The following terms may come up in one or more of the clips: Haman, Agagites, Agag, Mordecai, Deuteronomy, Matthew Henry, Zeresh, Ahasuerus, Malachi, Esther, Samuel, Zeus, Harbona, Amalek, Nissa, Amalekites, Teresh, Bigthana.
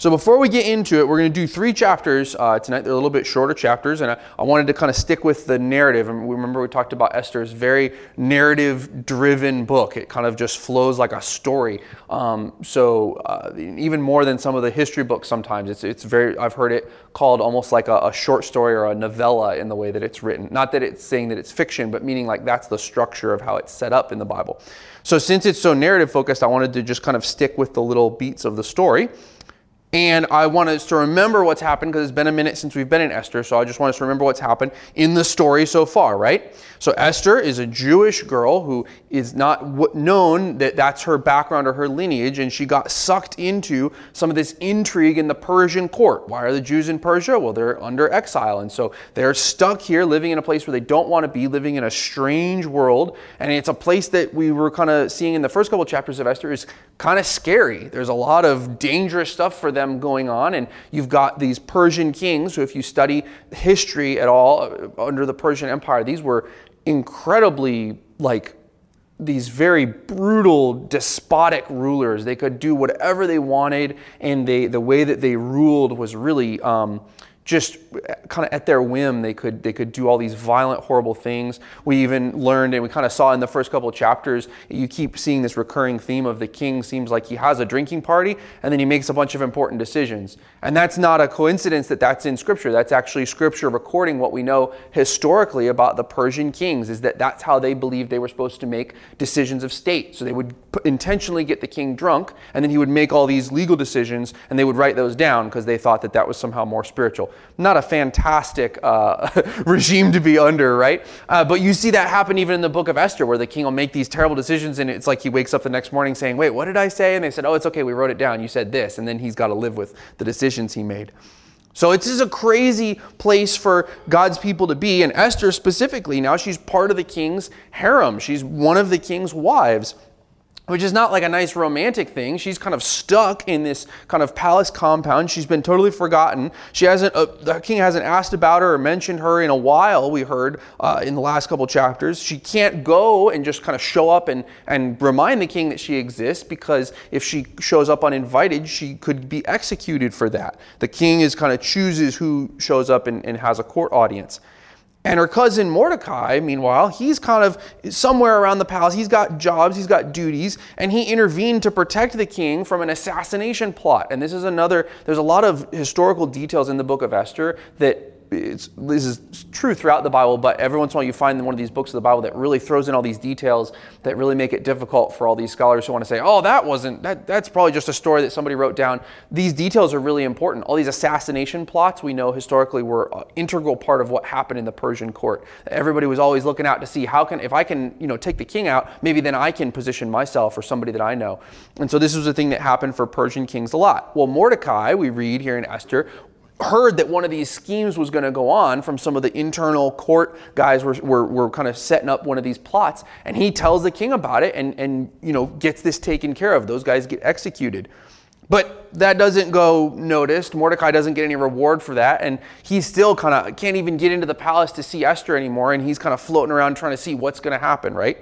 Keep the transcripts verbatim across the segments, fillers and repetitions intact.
So before we get into it, we're going to do three chapters uh, tonight. They're a little bit shorter chapters, and I, I wanted to kind of stick with the narrative. And remember, we talked about Esther's very narrative-driven book. It kind of just flows like a story. Um, so uh, even more than some of the history books, sometimes it's it's very. I've heard it called almost like a, a short story or a novella in the way that it's written. Not that it's saying that it's fiction, but meaning like that's the structure of how it's set up in the Bible. So since it's so narrative-focused, I wanted to just kind of stick with the little beats of the story. And I want us to remember what's happened because it's been a minute since we've been in Esther. So I just want us to remember what's happened in the story so far, right? So Esther is a Jewish girl who is not known that that's her background or her lineage. And she got sucked into some of this intrigue in the Persian court. Why are the Jews in Persia? Well, they're under exile. And so they're stuck here living in a place where they don't want to be, living in a strange world. And it's a place that we were kind of seeing in the first couple chapters of Esther is kind of scary. There's a lot of dangerous stuff for them. them going on, and you've got these Persian kings who, if you study history at all under the Persian Empire, these were incredibly like these very brutal, despotic rulers. They could do whatever they wanted, and they the way that they ruled was really um, just kind of at their whim. They could they could do all these violent, horrible things. We even learned, and we kind of saw in the first couple of chapters, you keep seeing this recurring theme of the king seems like he has a drinking party, and then he makes a bunch of important decisions. And that's not a coincidence that that's in Scripture. That's actually Scripture recording what we know historically about the Persian kings, is that that's how they believed they were supposed to make decisions of state. So they would intentionally get the king drunk, and then he would make all these legal decisions, and they would write those down because they thought that that was somehow more spiritual. Not a fantastic uh, regime to be under, right? Uh, but you see that happen even in the book of Esther, where the king will make these terrible decisions, and it's like he wakes up the next morning saying, wait, what did I say? And they said, oh, it's okay, we wrote it down, you said this. And then he's got to live with the decisions he made. So it's just a crazy place for God's people to be. And Esther specifically, now she's part of the king's harem. She's one of the king's wives, which is not like a nice romantic thing. She's kind of stuck in this kind of palace compound. She's been totally forgotten. She hasn't. Uh, the king hasn't asked about her or mentioned her in a while, we heard uh, in the last couple chapters. She can't go and just kind of show up and, and remind the king that she exists, because if she shows up uninvited, she could be executed for that. The king is kind of chooses who shows up and, and has a court audience. And her cousin Mordecai, meanwhile, he's kind of somewhere around the palace. He's got jobs, he's got duties, and he intervened to protect the king from an assassination plot. And this is another, there's a lot of historical details in the book of Esther that it's, this is true throughout the Bible, but every once in a while you find one of these books of the Bible that really throws in all these details that really make it difficult for all these scholars who want to say, oh, that wasn't, that, that's probably just a story that somebody wrote down. These details are really important. All these assassination plots we know historically were an integral part of what happened in the Persian court. Everybody was always looking out to see how can, if I can, you know, take the king out, maybe then I can position myself or somebody that I know. And so this was a thing that happened for Persian kings a lot. Well, Mordecai, we read here in Esther, heard that one of these schemes was going to go on from some of the internal court guys were, were, were kind of setting up one of these plots, and he tells the king about it and, and you know gets this taken care of. Those guys get executed. But that doesn't go noticed. Mordecai doesn't get any reward for that, and he still kind of can't even get into the palace to see Esther anymore, and he's kind of floating around trying to see what's going to happen, right?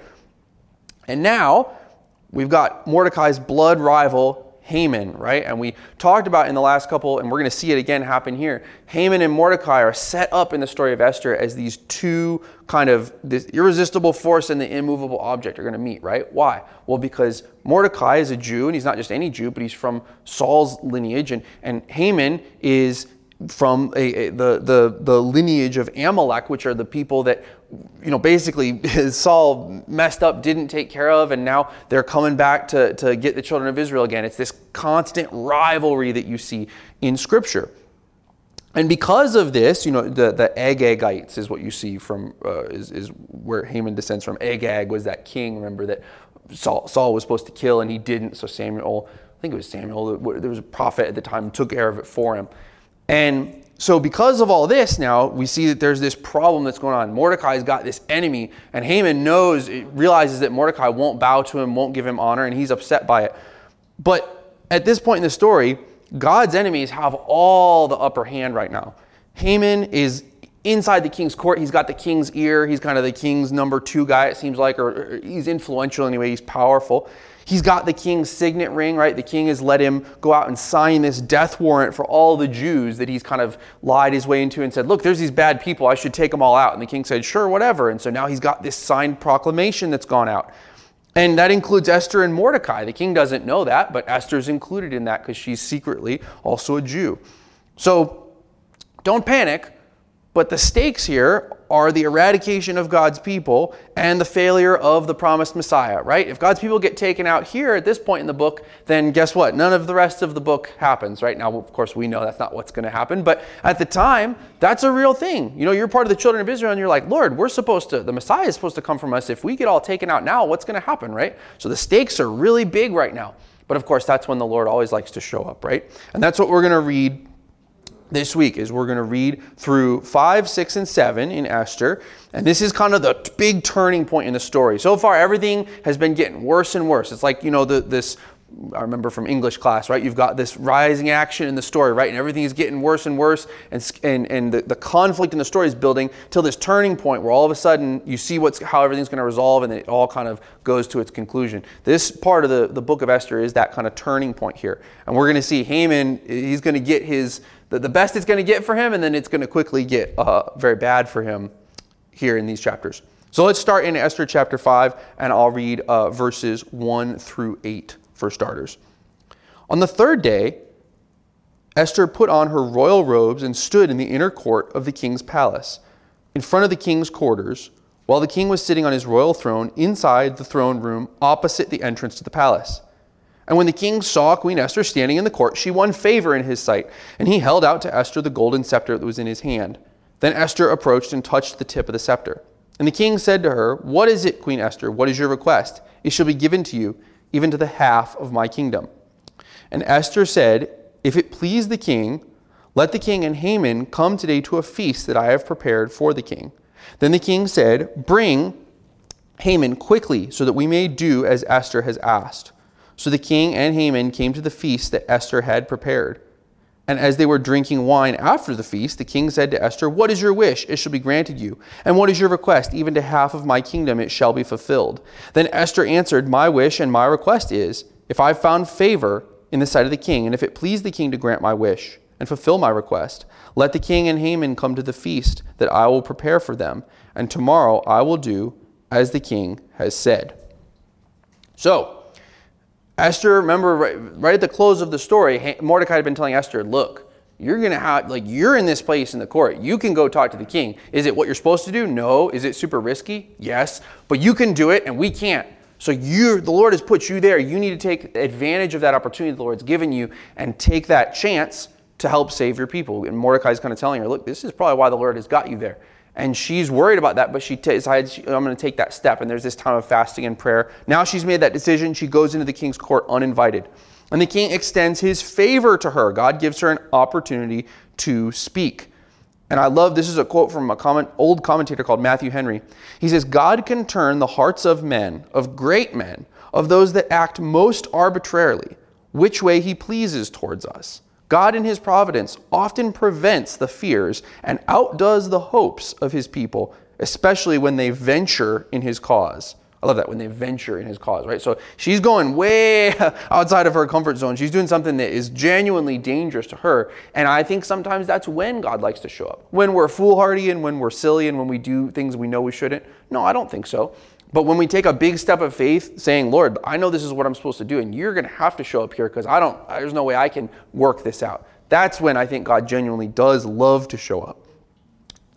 And now we've got Mordecai's blood rival, Haman, right? And we talked about in the last couple, and we're going to see it again happen here. Haman and Mordecai are set up in the story of Esther as these two kind of, this irresistible force and the immovable object are going to meet, right? Why? Well, because Mordecai is a Jew, and he's not just any Jew, but he's from Saul's lineage, and, and Haman is from a, a, the, the, the lineage of Amalek, which are the people that, you know, basically Saul messed up, didn't take care of, and now they're coming back to, to get the children of Israel again. It's this constant rivalry that you see in Scripture. And because of this, you know, the, the Agagites is what you see from, uh, is, is where Haman descends from. Agag was that king, remember, that Saul, Saul was supposed to kill, and he didn't, so Samuel, I think it was Samuel, there was a prophet at the time, took care of it for him. And so because of all this now, we see that there's this problem that's going on. Mordecai's got this enemy, and Haman knows, realizes that Mordecai won't bow to him, won't give him honor, and he's upset by it. But at this point in the story, God's enemies have all the upper hand right now. Haman is inside the king's court. He's got the king's ear. He's kind of the king's number two guy, it seems like, or he's influential anyway. He's powerful. He's got the king's signet ring, right? The king has let him go out and sign this death warrant for all the Jews that he's kind of lied his way into and said, look, there's these bad people. I should take them all out. And the king said, sure, whatever. And so now he's got this signed proclamation that's gone out. And that includes Esther and Mordecai. The king doesn't know that, but Esther's included in that because she's secretly also a Jew. So don't panic, but the stakes here are the eradication of God's people and the failure of the promised Messiah, right? If God's people get taken out here at this point in the book, then guess what? None of the rest of the book happens, right? Now, of course, we know that's not what's going to happen, but at the time, that's a real thing. You know, you're part of the children of Israel, and you're like, Lord, we're supposed to, the Messiah is supposed to come from us. If we get all taken out now, what's going to happen, right? So the stakes are really big right now. But of course, that's when the Lord always likes to show up, right? And that's what we're going to read this week is we're going to read through five, six, and seven in Esther. And this is kind of the t- big turning point in the story. So far, everything has been getting worse and worse. It's like, you know, the, this, I remember from English class, right? You've got this rising action in the story, right? And everything is getting worse and worse. And and, and the, the conflict in the story is building till this turning point where all of a sudden you see what's how everything's going to resolve and it all kind of goes to its conclusion. This part of the, the book of Esther is that kind of turning point here. And we're going to see Haman, he's going to get his... the best it's going to get for him, and then it's going to quickly get uh, very bad for him here in these chapters. So let's start in Esther chapter five, and I'll read uh, verses one through eight for starters. On the third day, Esther put on her royal robes and stood in the inner court of the king's palace, in front of the king's quarters, while the king was sitting on his royal throne inside the throne room opposite the entrance to the palace. And when the king saw Queen Esther standing in the court, she won favor in his sight, and he held out to Esther the golden scepter that was in his hand. Then Esther approached and touched the tip of the scepter. And the king said to her, "What is it, Queen Esther? What is your request? It shall be given to you, even to the half of my kingdom." And Esther said, "If it please the king, let the king and Haman come today to a feast that I have prepared for the king." Then the king said, "Bring Haman quickly, so that we may do as Esther has asked." So the king and Haman came to the feast that Esther had prepared. And as they were drinking wine after the feast, the king said to Esther, "What is your wish? It shall be granted you. And what is your request? Even to half of my kingdom it shall be fulfilled." Then Esther answered, "My wish and my request is, if I found favor in the sight of the king, and if it please the king to grant my wish and fulfill my request, let the king and Haman come to the feast that I will prepare for them. And tomorrow I will do as the king has said." So, Esther, remember, right, right at the close of the story, Mordecai had been telling Esther, look, you're going to have, like, you're in this place in the court. You can go talk to the king. Is it what you're supposed to do? No. Is it super risky? Yes. But you can do it, and we can't. So you, the Lord has put you there. You need to take advantage of that opportunity the Lord's given you and take that chance to help save your people. And Mordecai's kind of telling her, look, this is probably why the Lord has got you there. And she's worried about that, but she decides, I'm going to take that step. And there's this time of fasting and prayer. Now she's made that decision. She goes into the king's court uninvited. And the king extends his favor to her. God gives her an opportunity to speak. And I love, this is a quote from a comment, old commentator called Matthew Henry. He says, "God can turn the hearts of men, of great men, of those that act most arbitrarily, which way he pleases towards us. God in his providence often prevents the fears and outdoes the hopes of his people, especially when they venture in his cause." I love that, when they venture in his cause, right? So she's going way outside of her comfort zone. She's doing something that is genuinely dangerous to her. And I think sometimes that's when God likes to show up, when we're foolhardy and when we're silly and when we do things we know we shouldn't. No, I don't think so. But when we take a big step of faith saying, Lord, I know this is what I'm supposed to do, and you're going to have to show up here because I don't, there's no way I can work this out. That's when I think God genuinely does love to show up.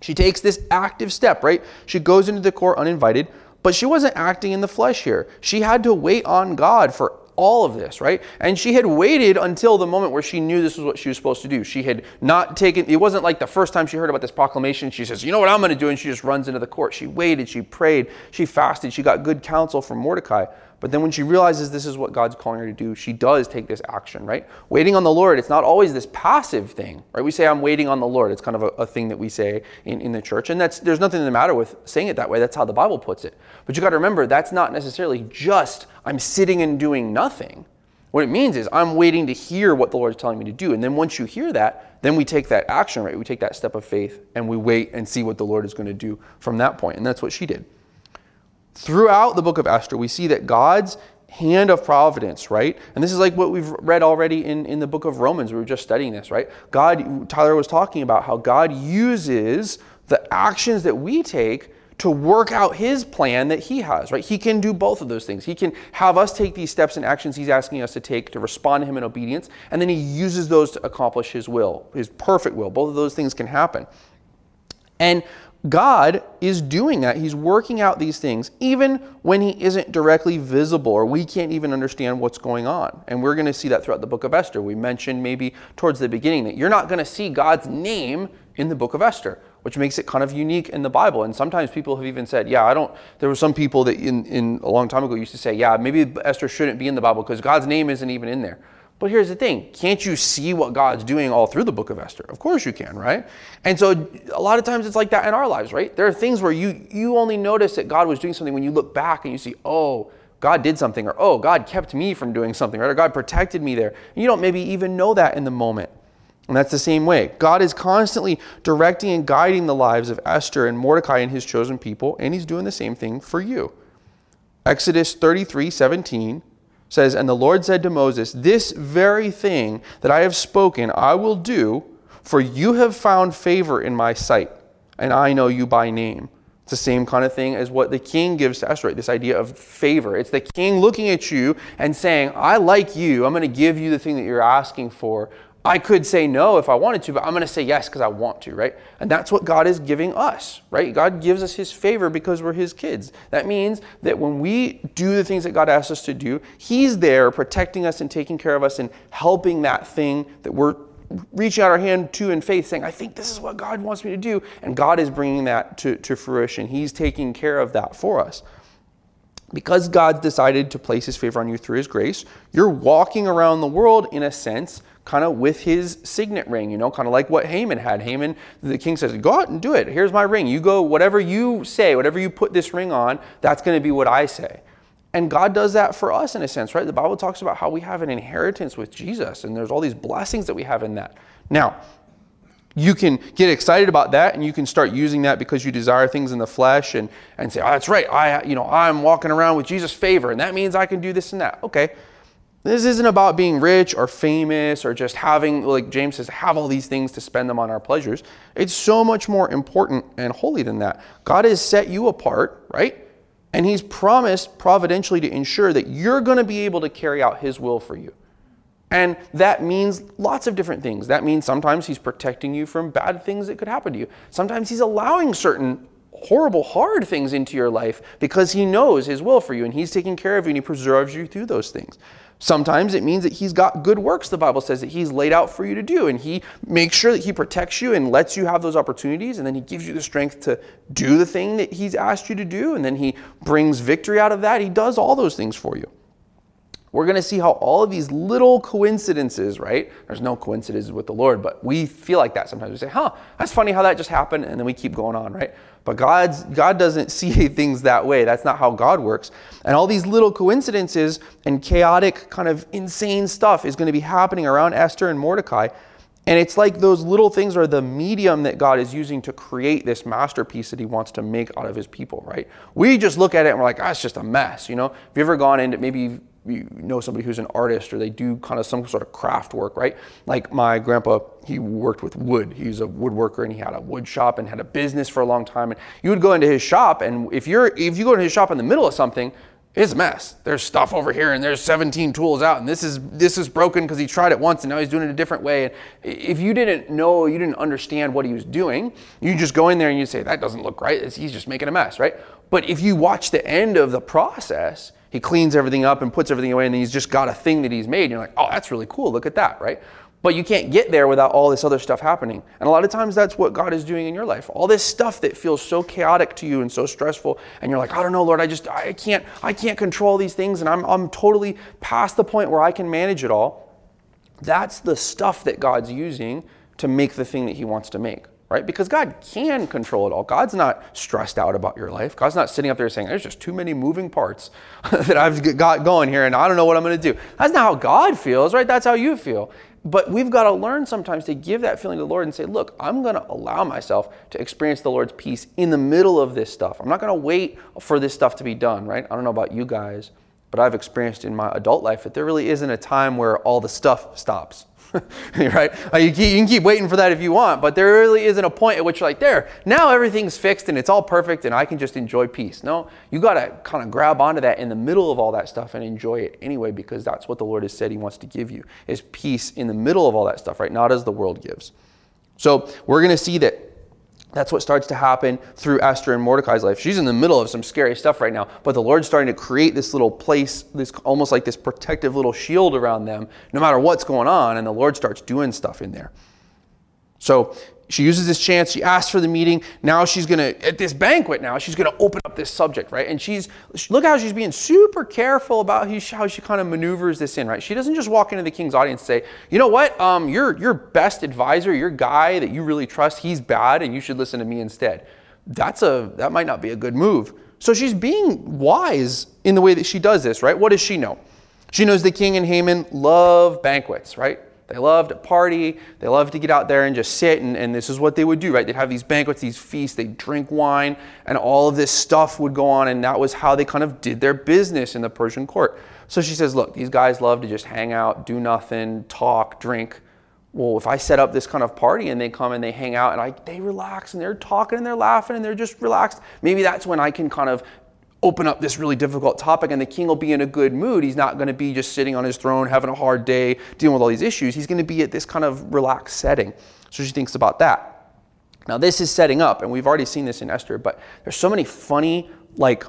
She takes this active step, right? She goes into the court uninvited, but she wasn't acting in the flesh here. She had to wait on God for all of this, right? And she had waited until the moment where she knew this was what she was supposed to do. She had not taken, it wasn't like the first time she heard about this proclamation, she says, you know what I'm going to do, and she just runs into the court. She waited, she prayed, she fasted, she got good counsel from Mordecai. But then when she realizes this is what God's calling her to do, she does take this action, right? Waiting on the Lord, it's not always this passive thing, right? We say, I'm waiting on the Lord. It's kind of a, a thing that we say in, in the church. And that's there's nothing in the matter with saying it that way. That's how the Bible puts it. But you got to remember, that's not necessarily just, I'm sitting and doing nothing. What it means is, I'm waiting to hear what the Lord is telling me to do. And then once you hear that, then we take that action, right? We take that step of faith and we wait and see what the Lord is going to do from that point. And that's what she did. Throughout the book of Esther, we see that God's hand of providence, right? And this is like what we've read already in, in the book of Romans. We were just studying this, right? God, Tyler was talking about how God uses the actions that we take to work out his plan that he has, right? He can do both of those things. He can have us take these steps and actions he's asking us to take to respond to him in obedience, and then he uses those to accomplish his will, his perfect will. Both of those things can happen. And God is doing that. He's working out these things, even when he isn't directly visible or we can't even understand what's going on. And we're going to see that throughout the book of Esther. We mentioned maybe towards the beginning that you're not going to see God's name in the book of Esther, which makes it kind of unique in the Bible. And sometimes people have even said, yeah, I don't, there were some people that in, in a long time ago used to say, yeah, maybe Esther shouldn't be in the Bible because God's name isn't even in there. But here's the thing, can't you see what God's doing all through the book of Esther? Of course you can, right? And so a lot of times it's like that in our lives, right? There are things where you you only notice that God was doing something when you look back and you see, oh, God did something, or oh, God kept me from doing something, right? Or God protected me there. And you don't maybe even know that in the moment. And that's the same way. God is constantly directing and guiding the lives of Esther and Mordecai and his chosen people, and he's doing the same thing for you. Exodus thirty-three seventeen says, "And the Lord said to Moses, this very thing that I have spoken I will do, for you have found favor in my sight, and I know you by name." It's the same kind of thing as what the king gives to Esther, right? This idea of favor. It's the king looking at you and saying, I like you. I'm going to give you the thing that you're asking for. I could say no if I wanted to, but I'm going to say yes because I want to, right? And that's what God is giving us, right? God gives us his favor because we're his kids. That means that when we do the things that God asks us to do, he's there protecting us and taking care of us and helping that thing that we're reaching out our hand to in faith, saying, I think this is what God wants me to do. And God is bringing that to, to fruition. He's taking care of that for us. Because God decided to place his favor on you through his grace, you're walking around the world, in a sense, kind of with his signet ring, you know, kind of like what Haman had. Haman, the king says, go out and do it. Here's my ring. You go, whatever you say, whatever you put this ring on, that's going to be what I say. And God does that for us in a sense, right? The Bible talks about how we have an inheritance with Jesus, and there's all these blessings that we have in that. Now, you can get excited about that, and you can start using that because you desire things in the flesh, and, and say, oh, that's right, I, you know, I'm walking around with Jesus' favor, and that means I can do this and that. Okay. This isn't about being rich or famous or just having, like James says, have all these things to spend them on our pleasures. It's so much more important and holy than that. God has set you apart, right? And he's promised providentially to ensure that you're going to be able to carry out his will for you. And that means lots of different things. That means sometimes he's protecting you from bad things that could happen to you. Sometimes he's allowing certain horrible, hard things into your life because he knows his will for you and he's taking care of you and he preserves you through those things. Sometimes it means that he's got good works, the Bible says, that he's laid out for you to do, and he makes sure that he protects you and lets you have those opportunities, and then he gives you the strength to do the thing that he's asked you to do, and then he brings victory out of that. He does all those things for you. We're going to see how all of these little coincidences, right? There's no coincidences with the Lord, but we feel like that sometimes. We say, huh, that's funny how that just happened, and then we keep going on, right? But God's, God doesn't see things that way. That's not how God works. And all these little coincidences and chaotic kind of insane stuff is going to be happening around Esther and Mordecai. And it's like those little things are the medium that God is using to create this masterpiece that he wants to make out of his people, right? We just look at it and we're like, ah, it's just a mess, you know? Have you ever gone into maybe... you know somebody who's an artist or they do kind of some sort of craft work, right? Like my grandpa, he worked with wood. He was a woodworker and he had a wood shop and had a business for a long time. And you would go into his shop, and if you're if you go to his shop in the middle of something, it's a mess. There's stuff over here and there's seventeen tools out, and this is this is broken because he tried it once and now he's doing it a different way. And if you didn't know, you didn't understand what he was doing, you just go in there and you say, that doesn't look right. He's just making a mess, right? But if you watch the end of the process, he cleans everything up and puts everything away, and he's just got a thing that he's made. And you're like, oh, that's really cool. Look at that, right? But you can't get there without all this other stuff happening. And a lot of times that's what God is doing in your life. All this stuff that feels so chaotic to you and so stressful, and you're like, I don't know, Lord, I just, I can't, I can't control these things, and I'm, I'm totally past the point where I can manage it all. That's the stuff that God's using to make the thing that he wants to make. Right? Because God can control it all. God's not stressed out about your life. God's not sitting up there saying, there's just too many moving parts that I've got going here and I don't know what I'm going to do. That's not how God feels, right? That's how you feel. But we've got to learn sometimes to give that feeling to the Lord and say, look, I'm going to allow myself to experience the Lord's peace in the middle of this stuff. I'm not going to wait for this stuff to be done, right? I don't know about you guys, but I've experienced in my adult life that there really isn't a time where all the stuff stops. Right? You can keep waiting for that if you want, but there really isn't a point at which you're like, there, now everything's fixed and it's all perfect and I can just enjoy peace. No, you got to kind of grab onto that in the middle of all that stuff and enjoy it anyway, because that's what the Lord has said he wants to give you, is peace in the middle of all that stuff, right? Not as the world gives. So we're going to see that that's what starts to happen through Esther and Mordecai's life. She's in the middle of some scary stuff right now, but the Lord's starting to create this little place, this almost like this protective little shield around them, no matter what's going on, and the Lord starts doing stuff in there. So she uses this chance. She asks for the meeting. Now she's going to, at this banquet now, she's going to open up this subject, right? And she's, look how she's being super careful about how she, how she kind of maneuvers this in, right? She doesn't just walk into the king's audience and say, you know what, um, your, your best advisor, your guy that you really trust, he's bad and you should listen to me instead. That's a, that might not be a good move. So she's being wise in the way that she does this, right? What does she know? She knows the king and Haman love banquets, right? They loved to party. They loved to get out there and just sit. And, and this is what they would do, right? They'd have these banquets, these feasts. They'd drink wine. And all of this stuff would go on. And that was how they kind of did their business in the Persian court. So she says, look, these guys love to just hang out, do nothing, talk, drink. Well, if I set up this kind of party and they come and they hang out and I, they relax and they're talking and they're laughing and they're just relaxed, maybe that's when I can kind of open up this really difficult topic, and the king will be in a good mood. He's not going to be just sitting on his throne, having a hard day, dealing with all these issues. He's going to be at this kind of relaxed setting. So she thinks about that. Now this is setting up, and we've already seen this in Esther, but there's so many funny, like,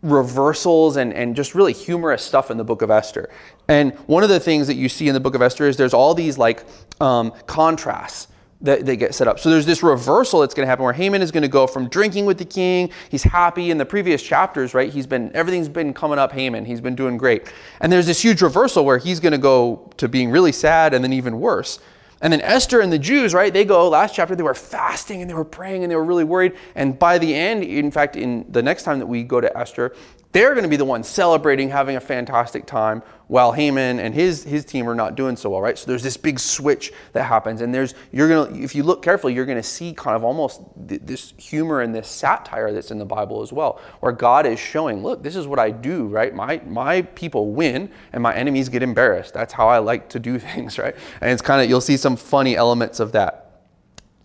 reversals and, and just really humorous stuff in the book of Esther. And one of the things that you see in the book of Esther is there's all these, like, um, contrasts that they get set up. So there's this reversal that's going to happen where Haman is going to go from drinking with the king. He's happy in the previous chapters, right? He's been, everything's been coming up Haman. He's been doing great. And there's this huge reversal where he's going to go to being really sad and then even worse. And then Esther and the Jews, right? They go, last chapter, they were fasting and they were praying and they were really worried. And by the end, in fact, in the next time that we go to Esther, they're going to be the ones celebrating, having a fantastic time, while Haman and his his team are not doing so well, right? So there's this big switch that happens, and there's you're gonna if you look carefully, you're gonna see kind of almost th- this humor and this satire that's in the Bible as well, where God is showing, look, this is what I do, right? My my people win, and my enemies get embarrassed. That's how I like to do things, right? And it's kind of you'll see some funny elements of that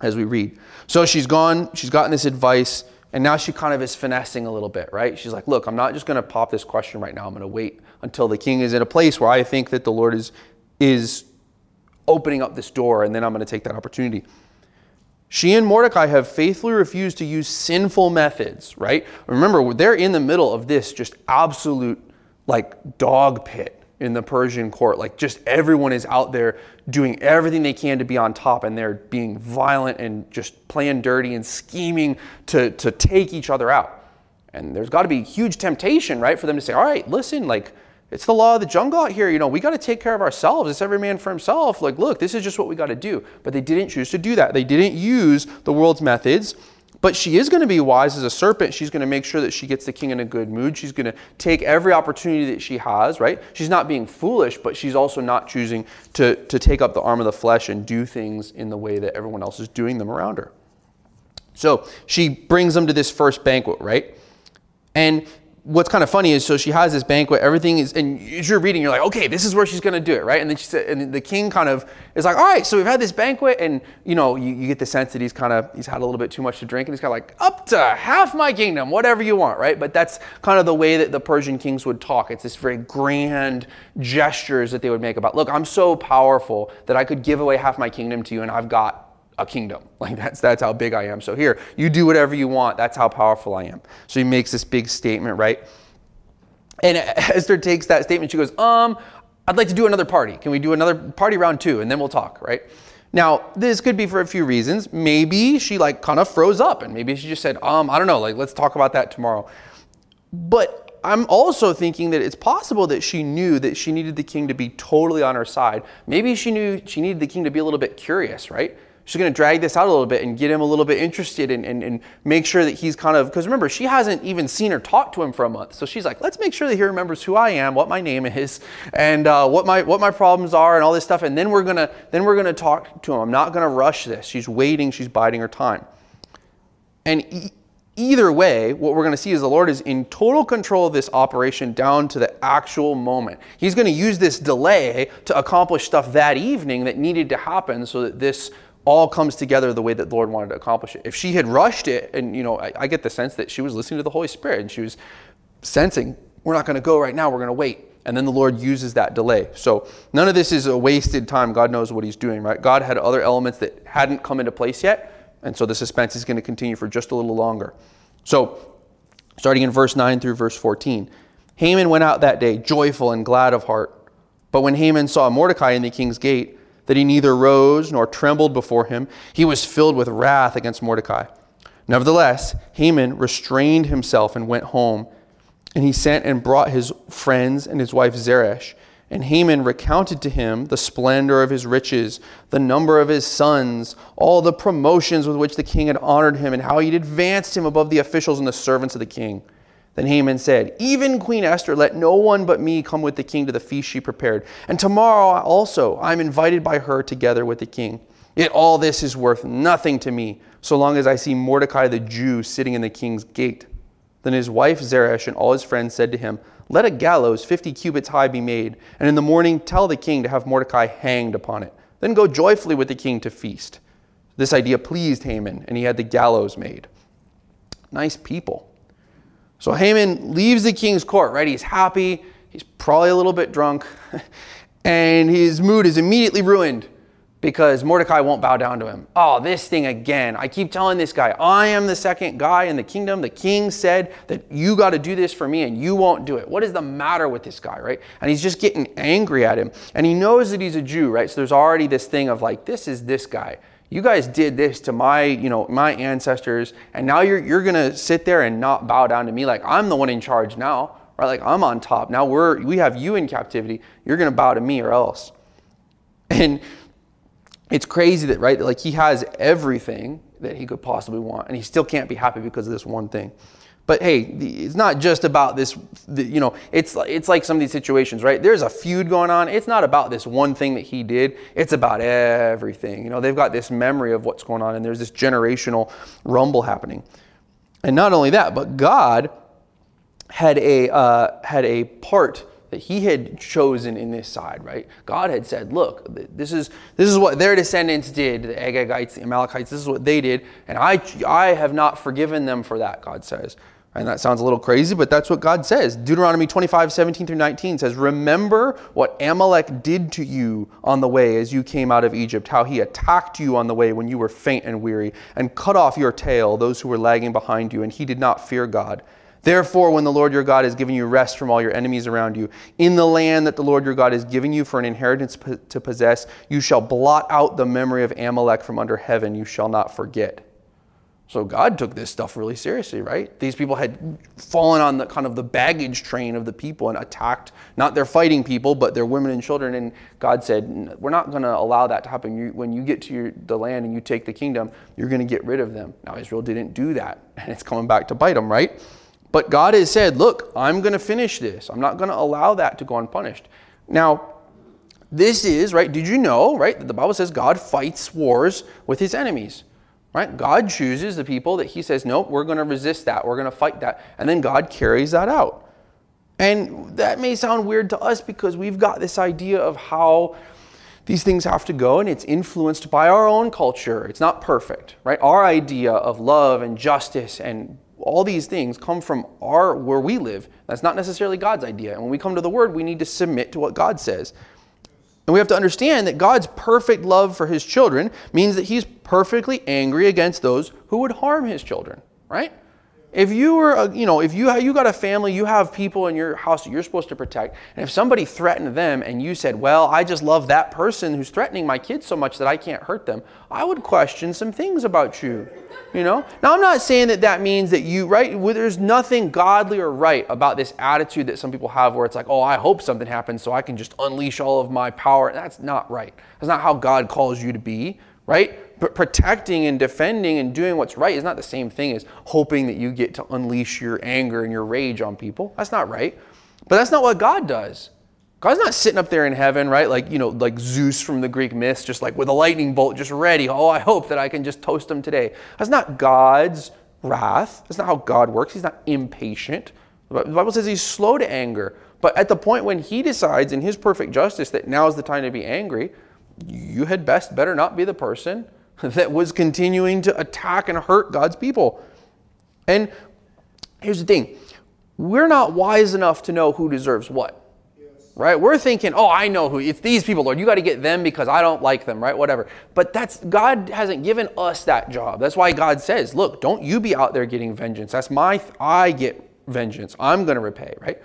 as we read. So she's gone. She's gotten this advice. And now she kind of is finessing a little bit, right? She's like, look, I'm not just going to pop this question right now. I'm going to wait until the king is in a place where I think that the Lord is, is opening up this door, and then I'm going to take that opportunity. She and Mordecai have faithfully refused to use sinful methods, right? Remember, they're in the middle of this just absolute, like, dog pit in the Persian court. Like, just everyone is out there doing everything they can to be on top, and they're being violent and just playing dirty and scheming to, to take each other out. And there's got to be huge temptation, right, for them to say, all right, listen, like, it's the law of the jungle out here. You know, we got to take care of ourselves. It's every man for himself. Like, look, this is just what we got to do. But they didn't choose to do that. They didn't use the world's methods. But she is going to be wise as a serpent. She's going to make sure that she gets the king in a good mood. She's going to take every opportunity that she has, right? She's not being foolish, but she's also not choosing to, to take up the arm of the flesh and do things in the way that everyone else is doing them around her. So she brings them to this first banquet, right? And what's kind of funny is, so she has this banquet, everything is, and as you're reading, you're like, okay, this is where she's going to do it, right? And then she said, and the king kind of is like, all right, so we've had this banquet, and you know, you, you get the sense that he's kind of, he's had a little bit too much to drink, and he's kind of like, up to half my kingdom, whatever you want, right? But that's kind of the way that the Persian kings would talk. It's this very grand gestures that they would make about, look, I'm so powerful that I could give away half my kingdom to you, and I've got a kingdom. Like, that's that's how big I am. So here, you do whatever you want. That's how powerful I am. So he makes this big statement, right? And Esther takes that statement. She goes, um, I'd like to do another party. Can we do another party round two? And then we'll talk, right? Now, this could be for a few reasons. Maybe she like kind of froze up, and maybe she just said, um, I don't know, like, let's talk about that tomorrow. But I'm also thinking that it's possible that she knew that she needed the king to be totally on her side. Maybe she knew she needed the king to be a little bit curious, right? She's going to drag this out a little bit and get him a little bit interested and, and, and make sure that he's kind of, because remember, she hasn't even seen or talked to him for a month. So she's like, let's make sure that he remembers who I am, what my name is, and uh, what my what my problems are and all this stuff. And then we're going to then we're going to talk to him. I'm not going to rush this. She's waiting. She's biding her time. And either way, what we're going to see is the Lord is in total control of this operation down to the actual moment. He's going to use this delay to accomplish stuff that evening that needed to happen so that this all comes together the way that the Lord wanted to accomplish it. If she had rushed it, and you know, I, I get the sense that she was listening to the Holy Spirit and she was sensing, we're not going to go right now, we're going to wait. And then the Lord uses that delay. So none of this is a wasted time. God knows what he's doing, right? God had other elements that hadn't come into place yet. And so the suspense is going to continue for just a little longer. So starting in verse nine through verse fourteen, Haman went out that day joyful and glad of heart. But when Haman saw Mordecai in the king's gate, that he neither rose nor trembled before him, he was filled with wrath against Mordecai. Nevertheless, Haman restrained himself and went home. And he sent and brought his friends and his wife Zeresh. And Haman recounted to him the splendor of his riches, the number of his sons, all the promotions with which the king had honored him, and how he had advanced him above the officials and the servants of the king. Then Haman said, "Even Queen Esther, let no one but me come with the king to the feast she prepared. And tomorrow also I am invited by her together with the king. Yet all this is worth nothing to me, so long as I see Mordecai the Jew sitting in the king's gate." Then his wife Zeresh and all his friends said to him, "Let a gallows fifty cubits high be made, and in the morning tell the king to have Mordecai hanged upon it. Then go joyfully with the king to feast." This idea pleased Haman, and he had the gallows made. Nice people. So Haman leaves the king's court, right? He's happy. He's probably a little bit drunk. And his mood is immediately ruined because Mordecai won't bow down to him. Oh, this thing again. I keep telling this guy, I am the second guy in the kingdom. The king said that you got to do this for me and you won't do it. What is the matter with this guy, right? And he's just getting angry at him. And he knows that he's a Jew, right? So there's already this thing of like, this is this guy. You guys did this to my, you know, my ancestors. And now you're, you're going to sit there and not bow down to me. Like I'm the one in charge now, right? Like I'm on top. Now we're, we have you in captivity. You're going to bow to me or else. And it's crazy that, right, like he has everything that he could possibly want, and he still can't be happy because of this one thing. But hey, it's not just about this, you know, it's, it's like some of these situations, right? There's a feud going on. It's not about this one thing that he did. It's about everything. You know, they've got this memory of what's going on, and there's this generational rumble happening. And not only that, but God had a, uh, had a part that he had chosen in this side, right? God had said, look, this is this is what their descendants did, the Agagites, the Amalekites, this is what they did, and I I have not forgiven them for that, God says. And that sounds a little crazy, but that's what God says. Deuteronomy twenty-five, seventeen through nineteen says, "Remember what Amalek did to you on the way as you came out of Egypt, how he attacked you on the way when you were faint and weary, and cut off your tail those who were lagging behind you, and he did not fear God. Therefore, when the Lord your God has given you rest from all your enemies around you, in the land that the Lord your God has given you for an inheritance po- to possess, you shall blot out the memory of Amalek from under heaven. You shall not forget." So God took this stuff really seriously, right? These people had fallen on the kind of the baggage train of the people and attacked, not their fighting people, but their women and children. And God said, we're not going to allow that to happen. You, when you get to your, the land and you take the kingdom, you're going to get rid of them. Now, Israel didn't do that, and it's coming back to bite them, right? But God has said, look, I'm going to finish this. I'm not going to allow that to go unpunished. Now, this is, right, did you know, right, that the Bible says God fights wars with his enemies, right? God chooses the people that he says, nope, we're going to resist that. We're going to fight that. And then God carries that out. And that may sound weird to us because we've got this idea of how these things have to go, and it's influenced by our own culture. It's not perfect, right? Our idea of love and justice and all these things come from our where we live. That's not necessarily God's idea. And when we come to the Word, we need to submit to what God says. And we have to understand that God's perfect love for his children means that he's perfectly angry against those who would harm his children, right? If you were, a, you know, if you you got a family, you have people in your house that you're supposed to protect, and if somebody threatened them and you said, well, I just love that person who's threatening my kids so much that I can't hurt them, I would question some things about you, you know? Now, I'm not saying that that means that you, right, well, there's nothing godly or right about this attitude that some people have where it's like, oh, I hope something happens so I can just unleash all of my power. That's not right. That's not how God calls you to be, right? But protecting and defending and doing what's right is not the same thing as hoping that you get to unleash your anger and your rage on people. That's not right. But that's not what God does. God's not sitting up there in heaven, right? Like, you know, like Zeus from the Greek myths, just like with a lightning bolt just ready. Oh, I hope that I can just toast them today. That's not God's wrath. That's not how God works. He's not impatient. The Bible says he's slow to anger. But at the point when he decides in his perfect justice that now is the time to be angry, you had best better not be the person that was continuing to attack and hurt God's people. And here's the thing. We're not wise enough to know who deserves what. Yes. Right? We're thinking, oh, I know who. It's these people, Lord. You got to get them because I don't like them, right? Whatever. But that's God hasn't given us that job. That's why God says, look, don't you be out there getting vengeance. That's my, th- I get vengeance. I'm going to repay, right?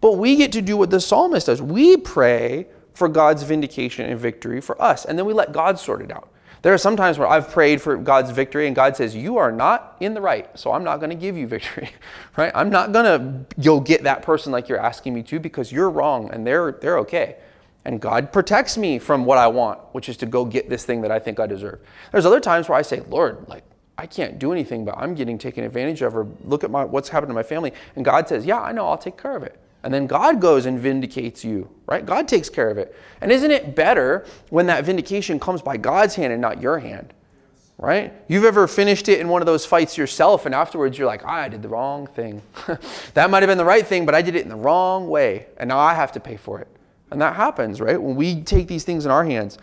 But we get to do what the psalmist does. We pray for God's vindication and victory for us. And then we let God sort it out. There are some times where I've prayed for God's victory and God says, you are not in the right, so I'm not going to give you victory, right? I'm not going to go get that person like you're asking me to because you're wrong and they're they're okay. And God protects me from what I want, which is to go get this thing that I think I deserve. There's other times where I say, Lord, like, I can't do anything, but I'm getting taken advantage of, or look at my what's happened to my family. And God says, yeah, I know, I'll take care of it. And then God goes and vindicates you, right? God takes care of it. And isn't it better when that vindication comes by God's hand and not your hand, right? You've ever finished it in one of those fights yourself, and afterwards you're like, I did the wrong thing. That might have been the right thing, but I did it in the wrong way, and now I have to pay for it. And that happens, right? When we take these things in our hands.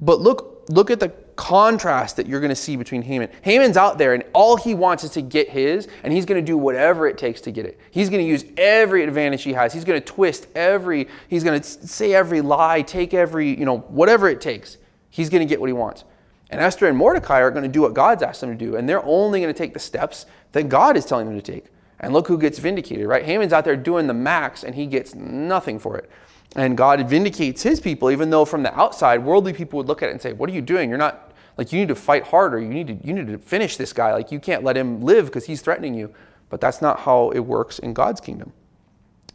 But look, look at the contrast that you're going to see between Haman. Haman's out there and all he wants is to get his, and he's going to do whatever it takes to get it. He's going to use every advantage he has. He's going to twist every, he's going to say every lie, take every, you know, whatever it takes. He's going to get what he wants. And Esther and Mordecai are going to do what God's asked them to do, and they're only going to take the steps that God is telling them to take. And look who gets vindicated, right? Haman's out there doing the max and he gets nothing for it. And God vindicates his people, even though from the outside, worldly people would look at it and say, what are you doing? You're not, like, you need to fight harder. You need to, you need to finish this guy. Like, you can't let him live because he's threatening you. But that's not how it works in God's kingdom.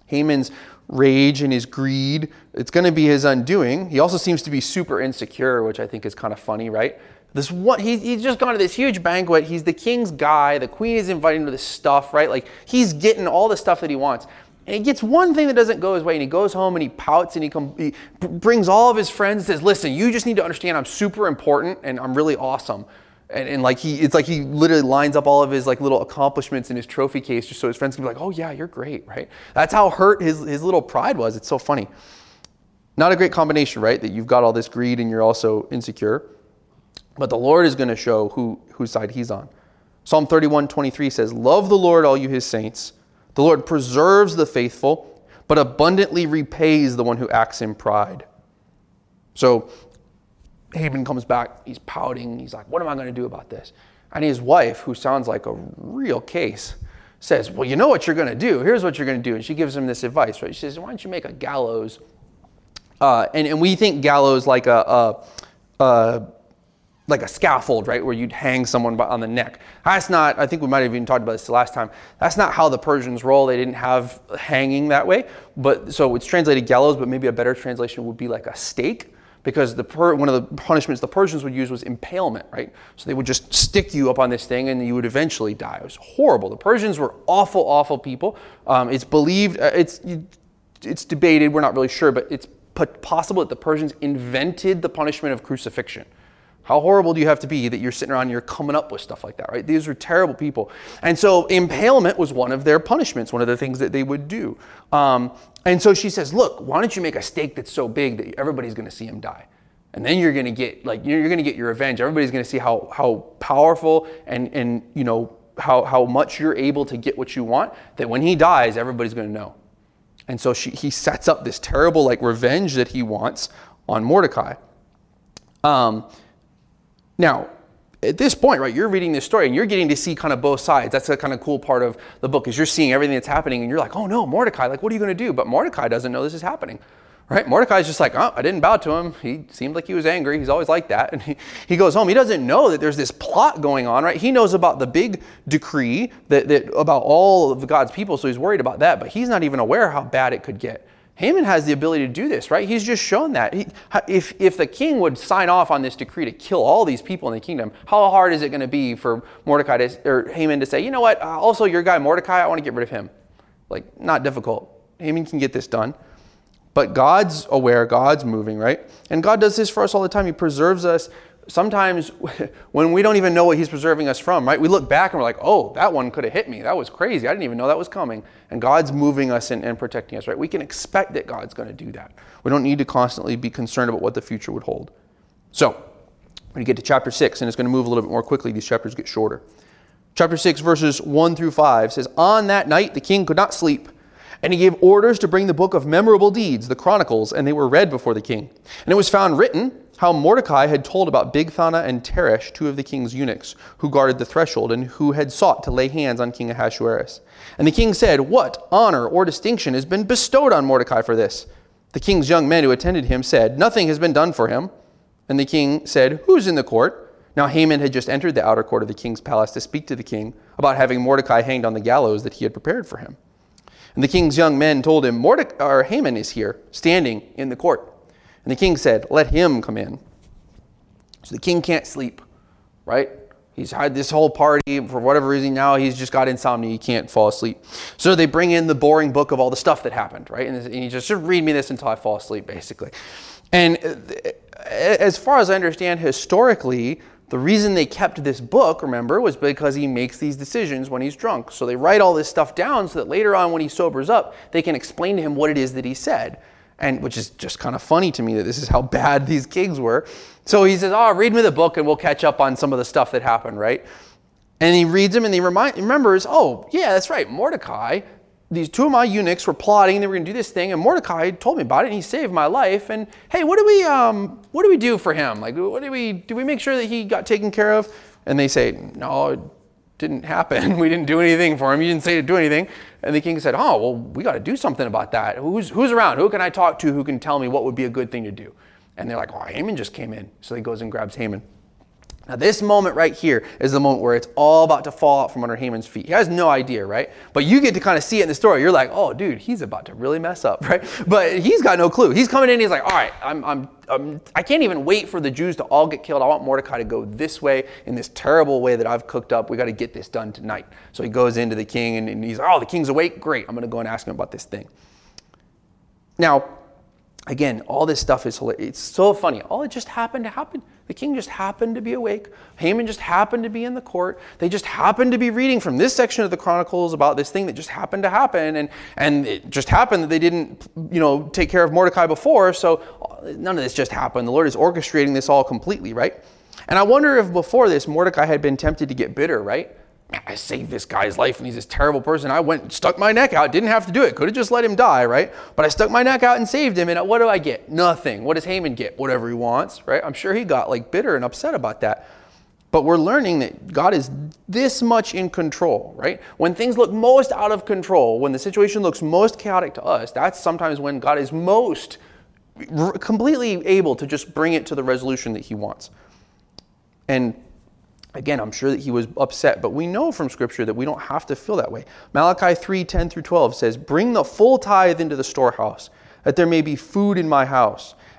Haman's rage and his greed, it's going to be his undoing. He also seems to be super insecure, which I think is kind of funny, right? This one, he, he's just gone to this huge banquet. He's the king's guy. The queen is inviting him to this stuff, right? Like, he's getting all the stuff that he wants. And he gets one thing that doesn't go his way, and he goes home and he pouts and he, com- he b- brings all of his friends and says, listen, you just need to understand I'm super important and I'm really awesome. And, and like he, it's like he literally lines up all of his like little accomplishments in his trophy case just so his friends can be like, oh yeah, you're great, right? That's how hurt his, his little pride was. It's so funny. Not a great combination, right? That you've got all this greed and you're also insecure. But the Lord is going to show who whose side he's on. Psalm thirty-one twenty-three says, love the Lord, all you his saints. The Lord preserves the faithful, but abundantly repays the one who acts in pride. So Haman comes back. He's pouting. He's like, what am I going to do about this? And his wife, who sounds like a real case, says, well, you know what you're going to do. Here's what you're going to do. And she gives him this advice, right? She says, why don't you make a gallows? Uh, and, and we think gallows like a... a, a like a scaffold, right, where you'd hang someone on the neck. That's not, I think we might have even talked about this last time, that's not how the Persians roll. They didn't have hanging that way. But so it's translated gallows, but maybe a better translation would be like a stake, because the per, one of the punishments the Persians would use was impalement, right? So they would just stick you up on this thing and you would eventually die. It was horrible. The Persians were awful, awful people. Um, it's believed, it's it's debated, we're not really sure, but it's possible that the Persians invented the punishment of crucifixion. How horrible do you have to be that you're sitting around and you're coming up with stuff like that, right? These are terrible people. And so impalement was one of their punishments, one of the things that they would do. Um, and so she says, look, why don't you make a stake that's so big that everybody's going to see him die? And then you're going to get, like, you're going to get your revenge. Everybody's going to see how how powerful and, and you know, how, how much you're able to get what you want, that when he dies, everybody's going to know. And so she, he sets up this terrible, like, revenge that he wants on Mordecai. Um. Now, at this point, right, you're reading this story and you're getting to see kind of both sides. That's the kind of cool part of the book, is you're seeing everything that's happening and you're like, oh no, Mordecai, like, what are you going to do? But Mordecai doesn't know this is happening, right? Mordecai's just like, oh, I didn't bow to him. He seemed like he was angry. He's always like that. And he, he goes home. He doesn't know that there's this plot going on, right? He knows about the big decree that, that about all of God's people, so he's worried about that, but he's not even aware how bad it could get. Haman has the ability to do this, right? He's just shown that. He, if if the king would sign off on this decree to kill all these people in the kingdom, how hard is it going to be for Mordecai to, or Haman to say, you know what, uh, also your guy Mordecai, I want to get rid of him. Like, not difficult. Haman can get this done. But God's aware, God's moving, right? And God does this for us all the time. He preserves us sometimes when we don't even know what he's preserving us from, right? We look back and we're like, oh, that one could have hit me. That was crazy. I didn't even know that was coming. And God's moving us and, and protecting us, right? We can expect that God's going to do that. We don't need to constantly be concerned about what the future would hold. So when you get to chapter six, and it's going to move a little bit more quickly. These chapters get shorter. Chapter six, verses one through five says, "On that night the king could not sleep, and he gave orders to bring the book of memorable deeds, the Chronicles, and they were read before the king. And it was found written how Mordecai had told about Bigthana and Teresh, two of the king's eunuchs, who guarded the threshold and who had sought to lay hands on King Ahasuerus. And the king said, 'What honor or distinction has been bestowed on Mordecai for this?' The king's young men who attended him said, 'Nothing has been done for him.' And the king said, 'Who's in the court?' Now Haman had just entered the outer court of the king's palace to speak to the king about having Mordecai hanged on the gallows that he had prepared for him. And the king's young men told him, Mordecai, or Haman is here, standing in the court. And the king said, 'Let him come in.'" So the king can't sleep, right? He's had this whole party. For whatever reason, now he's just got insomnia. He can't fall asleep. So they bring in the boring book of all the stuff that happened, right? And he just, just read me this until I fall asleep, basically. And as far as I understand, historically, the reason they kept this book, remember, was because he makes these decisions when he's drunk. So they write all this stuff down so that later on when he sobers up, they can explain to him what it is that he said. And which is just kind of funny to me that this is how bad these kings were. So he says, "Oh, read me the book and we'll catch up on some of the stuff that happened," right? And he reads them and he remind, remembers, "Oh, yeah, that's right, Mordecai. These two of my eunuchs were plotting, they were going to do this thing, and Mordecai told me about it, and he saved my life. And hey, what do we, um, what do we do for him? Like, what do we, do we make sure that he got taken care of?" And they say, "No, it didn't happen. We didn't do anything for him. You didn't say to do anything." And the king said, "Oh, well, we got to do something about that. Who's, who's around? Who can I talk to? Who can tell me what would be a good thing to do?" And they're like, "Oh, Haman just came in." So he goes and grabs Haman. Now this moment right here is the moment where it's all about to fall out from under Haman's feet. He has no idea, right? But you get to kind of see it in the story. You're like, "Oh, dude, he's about to really mess up," right? But he's got no clue. He's coming in. He's like, "All right, I'm, I'm, I'm, I can't even wait for the Jews to all get killed. I want Mordecai to go this way in this terrible way that I've cooked up. We got to get this done tonight." So he goes into the king, and, and he's like, "Oh, the king's awake. Great, I'm going to go and ask him about this thing." Now, again, all this stuff is hilarious. It's so funny. All it just happened to happen. The king just happened to be awake. Haman just happened to be in the court. They just happened to be reading from this section of the Chronicles about this thing that just happened to happen. And, and it just happened that they didn't, you know, take care of Mordecai before. So none of this just happened. The Lord is orchestrating this all completely, right? And I wonder if before this, Mordecai had been tempted to get bitter, right? "Man, I saved this guy's life and he's this terrible person. I went and stuck my neck out. Didn't have to do it. Could have just let him die, right? But I stuck my neck out and saved him. And what do I get? Nothing. What does Haman get? Whatever he wants," right? I'm sure he got like bitter and upset about that. But we're learning that God is this much in control, right? When things look most out of control, when the situation looks most chaotic to us, that's sometimes when God is most r- completely able to just bring it to the resolution that he wants. And again, I'm sure that he was upset, but we know from Scripture that we don't have to feel that way. Malachi three, ten through twelve says, "Bring the full tithe into the storehouse, that there may be food in my house,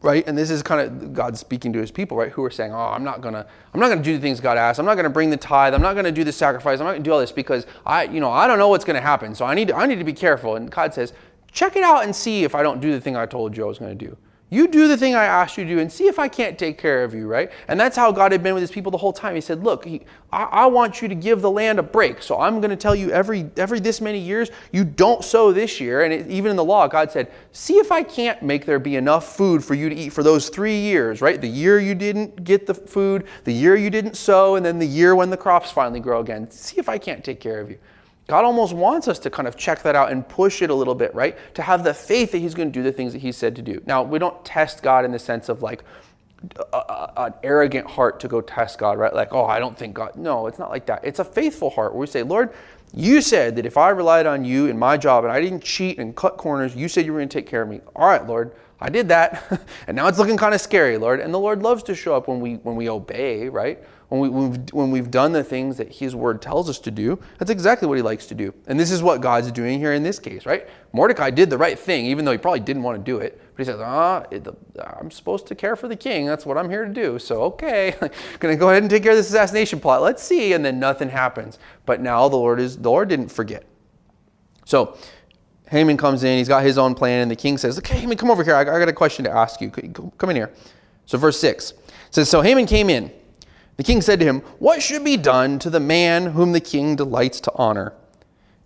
Right? And this is kind of God speaking to his people, right? Who are saying, "Oh, I'm not going to, I'm not going to do the things God asks. I'm not going to bring the tithe. I'm not going to do the sacrifice. I'm not going to do all this because I, you know, I don't know what's going to happen. So I need to, I need to be careful." And God says, "Check it out and see if I don't do the thing I told you I was going to do. You do the thing I asked you to do and see if I can't take care of you," right? And that's how God had been with his people the whole time. He said, "Look, he, I, I want you to give the land a break. So I'm going to tell you every every this many years, you don't sow this year." And it, even in the law, God said, "See if I can't make there be enough food for you to eat for those three years, right? The year you didn't get the food, the year you didn't sow, and then the year when the crops finally grow again. See if I can't take care of you." God almost wants us to kind of check that out and push it a little bit, right? To have the faith that he's going to do the things that he said to do. Now, we don't test God in the sense of like a, a, an arrogant heart to go test God, right? Like, "Oh, I don't think God." No, it's not like that. It's a faithful heart where we say, "Lord, You said that if I relied on you in my job and I didn't cheat and cut corners, you said you were going to take care of me. All right, Lord, I did that. And now it's looking kind of scary, Lord. And the Lord loves to show up when we when we obey, right? When, we, when, we've, when we've done the things that his word tells us to do, that's exactly what he likes to do. And this is what God's doing here in this case, right? Mordecai did the right thing, even though he probably didn't want to do it. But he says, ah, it, the, I'm supposed to care for the king. That's what I'm here to do. So, okay, I'm going to go ahead and take care of this assassination plot. Let's see. And then nothing happens. But now the Lord is the Lord didn't forget. So Haman comes in. He's got his own plan. And the king says, okay, Haman, come over here. I, I got a question to ask you. Come in here. So verse six says, so Haman came in. The king said to him, what should be done to the man whom the king delights to honor?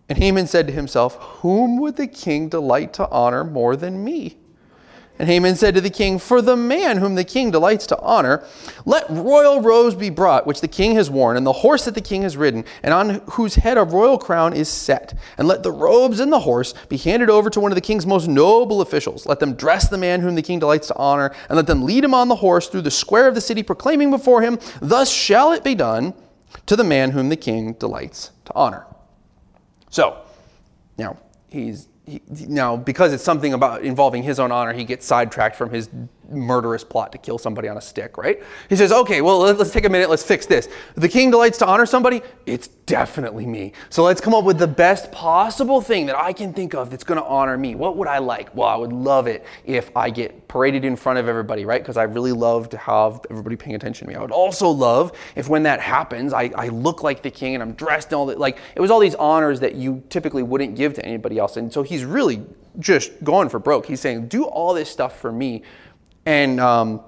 And Haman said to himself, whom would the king delight to honor more than me? And Haman said to the king, for the man whom the king delights to honor, let royal robes be brought, which the king has worn, and the horse that the king has ridden, and on whose head a royal crown is set. And let the robes and the horse be handed over to one of the king's most noble officials. Let them dress the man whom the king delights to honor, and let them lead him on the horse through the square of the city, proclaiming before him, thus shall it be done to the man whom the king delights to honor. So, now, he's... He, now, because it's something about involving his own honor, he gets sidetracked from his murderous plot to kill somebody on a stick, right? He says, okay, well, let's take a minute. Let's fix this. The king delights to honor somebody. It's definitely me. So let's come up with the best possible thing that I can think of that's going to honor me. What would I like? Well, I would love it if I get paraded in front of everybody, right? Because I really love to have everybody paying attention to me. I would also love if when that happens, I, I look like the king and I'm dressed and all that. Like, it was all these honors that you typically wouldn't give to anybody else. And so he's really just going for broke. He's saying, do all this stuff for me. And um,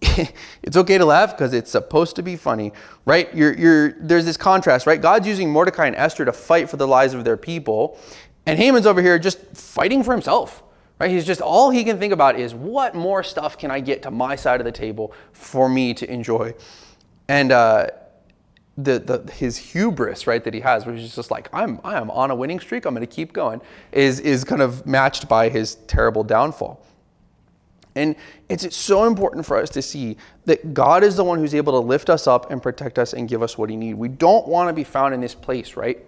it's okay to laugh because it's supposed to be funny, right? You're, you're, there's this contrast, right? God's using Mordecai and Esther to fight for the lives of their people. And Haman's over here just fighting for himself, right? He's just, all he can think about is what more stuff can I get to my side of the table for me to enjoy? And uh, the, the his hubris, right, that he has, which is just like, I'm I am on a winning streak, I'm going to keep going, is is kind of matched by his terrible downfall. And it's so important for us to see that God is the one who's able to lift us up and protect us and give us what we need. We don't want to be found in this place, right?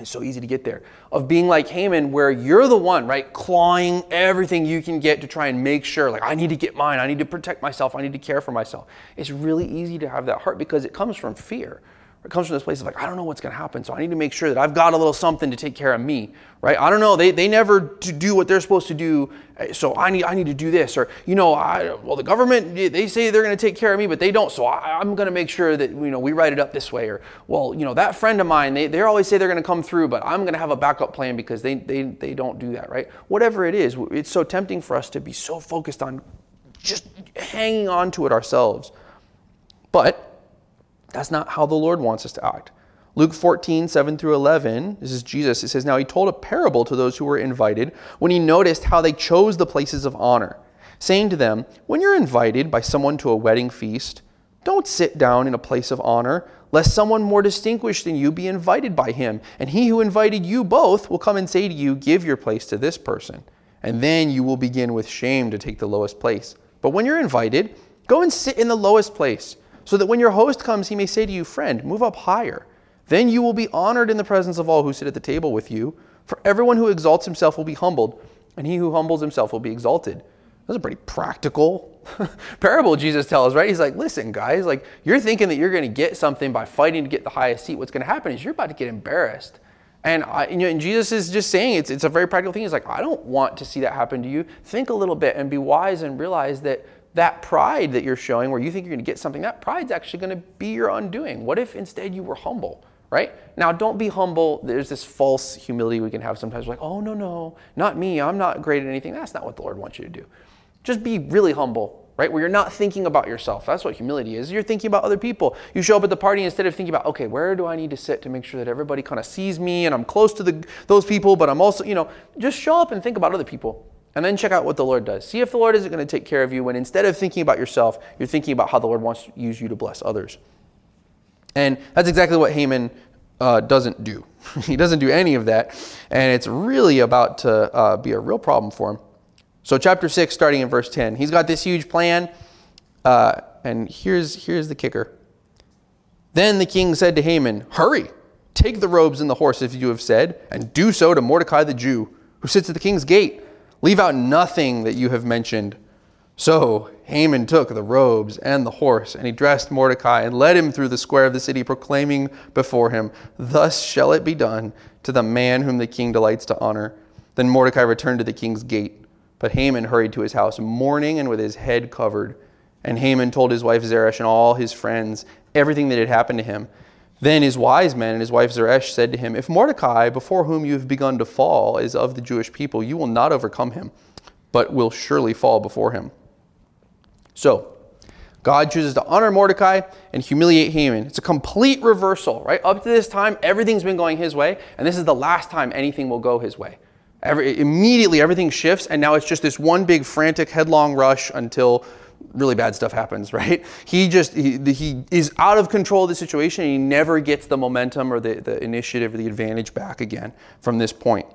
It's so easy to get there. Of being like Haman, where you're the one, right, clawing everything you can get to try and make sure, like, I need to get mine. I need to protect myself. I need to care for myself. It's really easy to have that heart because it comes from fear. It comes from this place of like, I don't know what's going to happen, so I need to make sure that I've got a little something to take care of me, right? I don't know. They they never do what they're supposed to do, so I need I need to do this. Or, you know, I, well, the government, they say they're going to take care of me, but they don't, so I, I'm going to make sure that, you know, we write it up this way. Or, well, you know, that friend of mine, they, they always say they're going to come through, but I'm going to have a backup plan because they, they, they don't do that, right? Whatever it is, it's so tempting for us to be so focused on just hanging on to it ourselves. But that's not how the Lord wants us to act. Luke fourteen, seven through eleven, this is Jesus. It says, now he told a parable to those who were invited when he noticed how they chose the places of honor, saying to them, when you're invited by someone to a wedding feast, don't sit down in a place of honor, lest someone more distinguished than you be invited by him. And he who invited you both will come and say to you, give your place to this person. And then you will begin with shame to take the lowest place. But when you're invited, go and sit in the lowest place, so that when your host comes, he may say to you, friend, move up higher. Then you will be honored in the presence of all who sit at the table with you. For everyone who exalts himself will be humbled, and he who humbles himself will be exalted. That's a pretty practical parable Jesus tells, right? He's like, listen, guys, like, you're thinking that you're going to get something by fighting to get the highest seat. What's going to happen is you're about to get embarrassed. And, I, and, you know, and Jesus is just saying, it's, it's a very practical thing. He's like, I don't want to see that happen to you. Think a little bit and be wise and realize that that pride that you're showing, where you think you're going to get something, that pride's actually going to be your undoing. What if instead you were humble, right? Now, don't be humble. There's this false humility we can have sometimes. We're like, oh, no, no, not me. I'm not great at anything. That's not what the Lord wants you to do. Just be really humble, right? Where you're not thinking about yourself. That's what humility is. You're thinking about other people. You show up at the party instead of thinking about, okay, where do I need to sit to make sure that everybody kind of sees me and I'm close to the, those people, but I'm also, you know, just show up and think about other people. And then check out what the Lord does. See if the Lord isn't going to take care of you when instead of thinking about yourself, you're thinking about how the Lord wants to use you to bless others. And that's exactly what Haman uh, doesn't do. He doesn't do any of that. And it's really about to uh, be a real problem for him. So chapter six, starting in verse ten, he's got this huge plan. Uh, and here's here's the kicker. Then the king said to Haman, hurry. Take the robes and the horse, if you have said, and do so to Mordecai the Jew, who sits at the king's gate. Leave out nothing that you have mentioned. So Haman took the robes and the horse, and he dressed Mordecai and led him through the square of the city, proclaiming before him, "Thus shall it be done to the man whom the king delights to honor." Then Mordecai returned to the king's gate. But Haman hurried to his house, mourning and with his head covered. And Haman told his wife Zeresh and all his friends everything that had happened to him. Then his wise men and his wife Zeresh said to him, "If Mordecai, before whom you have begun to fall, is of the Jewish people, you will not overcome him, but will surely fall before him." So, God chooses to honor Mordecai and humiliate Haman. It's a complete reversal, right? Up to this time, everything's been going his way, and this is the last time anything will go his way. Every, immediately, everything shifts, and now it's just this one big frantic, headlong rush until really bad stuff happens, right? He just, he, he is out of control of the situation, and he never gets the momentum or the, the initiative or the advantage back again from this point.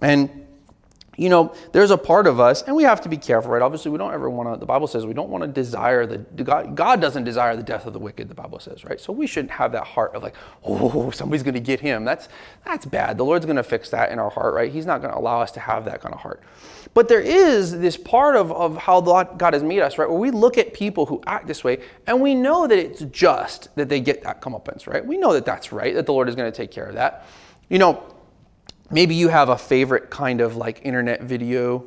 And, you know, there's a part of us, and we have to be careful, right? Obviously, we don't ever want to, the Bible says we don't want to desire the, God, God doesn't desire the death of the wicked, the Bible says, right? So we shouldn't have that heart of like, oh, somebody's going to get him. That's, that's bad. The Lord's going to fix that in our heart, right? He's not going to allow us to have that kind of heart. But there is this part of, of how God has made us, right? Where we look at people who act this way, and we know that it's just that they get that comeuppance, right? We know that that's right, that the Lord is going to take care of that. You know, maybe you have a favorite kind of like internet video.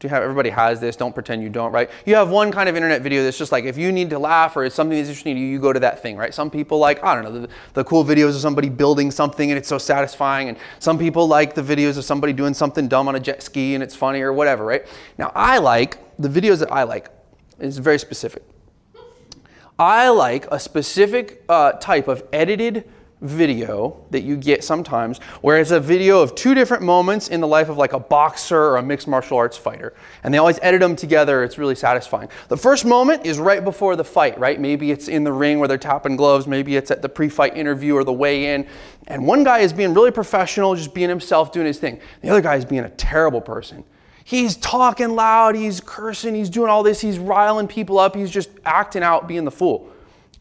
Do you have, everybody has this, don't pretend you don't, right? You have one kind of internet video that's just like, if you need to laugh or it's something that's interesting to you, you go to that thing, right? Some people like, I don't know, the, the cool videos of somebody building something and it's so satisfying. And some people like the videos of somebody doing something dumb on a jet ski and it's funny or whatever, right? Now I like, the videos that I like is very specific. I like a specific uh, type of edited video that you get sometimes where it's a video of two different moments in the life of like a boxer or a mixed martial arts fighter, and they always edit them together. It's really satisfying. The first moment is right before the fight, right? Maybe it's in the ring where they're tapping gloves, maybe it's at the pre-fight interview or the weigh-in, and one guy is being really professional, just being himself, doing his thing. The other guy is being a terrible person. He's talking loud, he's cursing, he's doing all this, he's riling people up, he's just acting out, being the fool.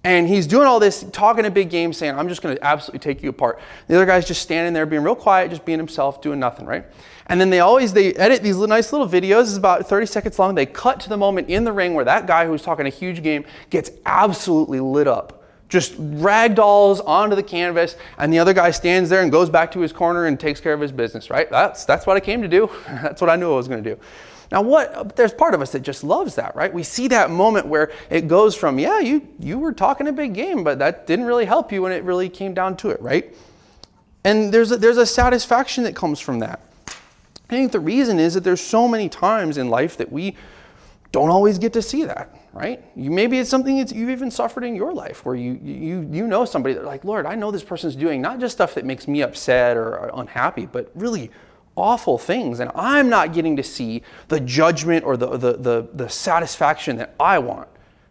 And he's doing all this, talking a big game, saying, "I'm just going to absolutely take you apart." The other guy's just standing there being real quiet, just being himself, doing nothing, right? And then they always, they edit these nice little videos. It's about thirty seconds long. They cut to the moment in the ring where that guy who's talking a huge game gets absolutely lit up. Just ragdolls onto the canvas, and the other guy stands there and goes back to his corner and takes care of his business, right? That's, that's what I came to do. That's what I knew I was going to do. Now, what? There's part of us that just loves that, right? We see that moment where it goes from, yeah, you you were talking a big game, but that didn't really help you when it really came down to it, right? And there's a, there's a satisfaction that comes from that. I think the reason is that there's so many times in life that we don't always get to see that, right? You, maybe it's something that you've even suffered in your life where you you you know somebody that's like, "Lord, I know this person's doing not just stuff that makes me upset or unhappy, but really awful things, and I'm not getting to see the judgment or the, the the the satisfaction that I want."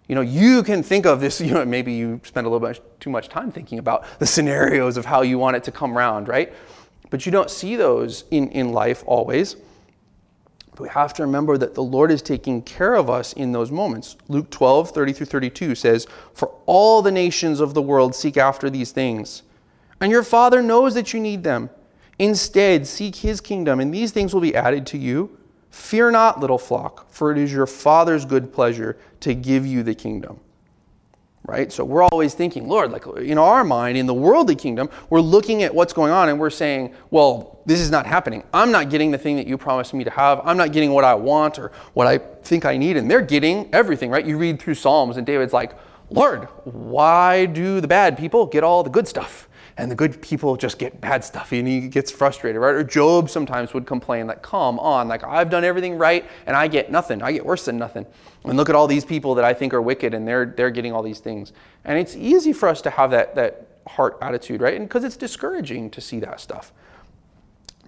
You know, you can think of this, you know, maybe you spend a little bit too much time thinking about the scenarios of how you want it to come around, right? But you don't see those in, in life always. But we have to remember that the Lord is taking care of us in those moments. Luke twelve, thirty through thirty-two says, "For all the nations of the world seek after these things, and your Father knows that you need them. Instead, seek his kingdom, and these things will be added to you. Fear not, little flock, for it is your Father's good pleasure to give you the kingdom." Right? So we're always thinking, Lord, like in our mind, in the worldly kingdom, we're looking at what's going on and we're saying, well, this is not happening. I'm not getting the thing that you promised me to have. I'm not getting what I want or what I think I need. And they're getting everything, right? You read through Psalms and David's like, "Lord, why do the bad people get all the good stuff? And the good people just get bad stuff," and he gets frustrated, right? Or Job sometimes would complain, like, "Come on, like I've done everything right, and I get nothing. I get worse than nothing. And look at all these people that I think are wicked, and they're they're getting all these things." And it's easy for us to have that that heart attitude, right? And because it's discouraging to see that stuff.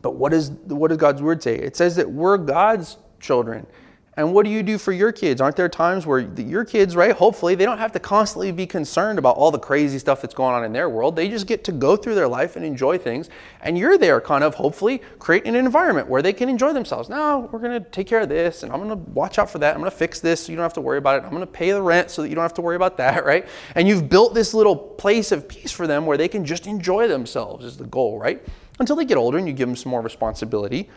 But what is what does God's word say? It says that we're God's children, And what do you do for your kids? Aren't there times where your kids, right, hopefully they don't have to constantly be concerned about all the crazy stuff that's going on in their world. They just get to go through their life and enjoy things. And you're there kind of hopefully creating an environment where they can enjoy themselves. Now, we're going to take care of this, and I'm going to watch out for that. I'm going to fix this so you don't have to worry about it. I'm going to pay the rent so that you don't have to worry about that, right? And you've built this little place of peace for them where they can just enjoy themselves is the goal, right? Until they get older and you give them some more responsibility.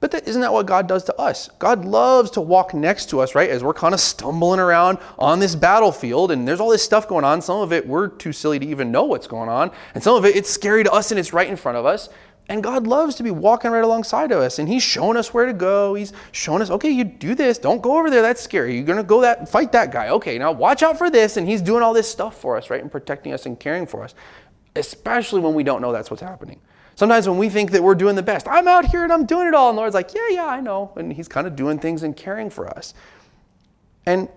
But that, isn't that what God does to us? God loves to walk next to us, right? As we're kind of stumbling around on this battlefield and there's all this stuff going on. Some of it we're too silly to even know what's going on. And some of it, it's scary to us and it's right in front of us. And God loves to be walking right alongside of us. And he's shown us where to go. He's shown us, okay, you do this. Don't go over there. That's scary. You're going to go that fight that guy. Okay, now watch out for this. And he's doing all this stuff for us, right? And protecting us and caring for us, especially when we don't know that's what's happening. Sometimes when we think that we're doing the best, I'm out here and I'm doing it all. And the Lord's like, yeah, yeah, I know. And he's kind of doing things and caring for us. And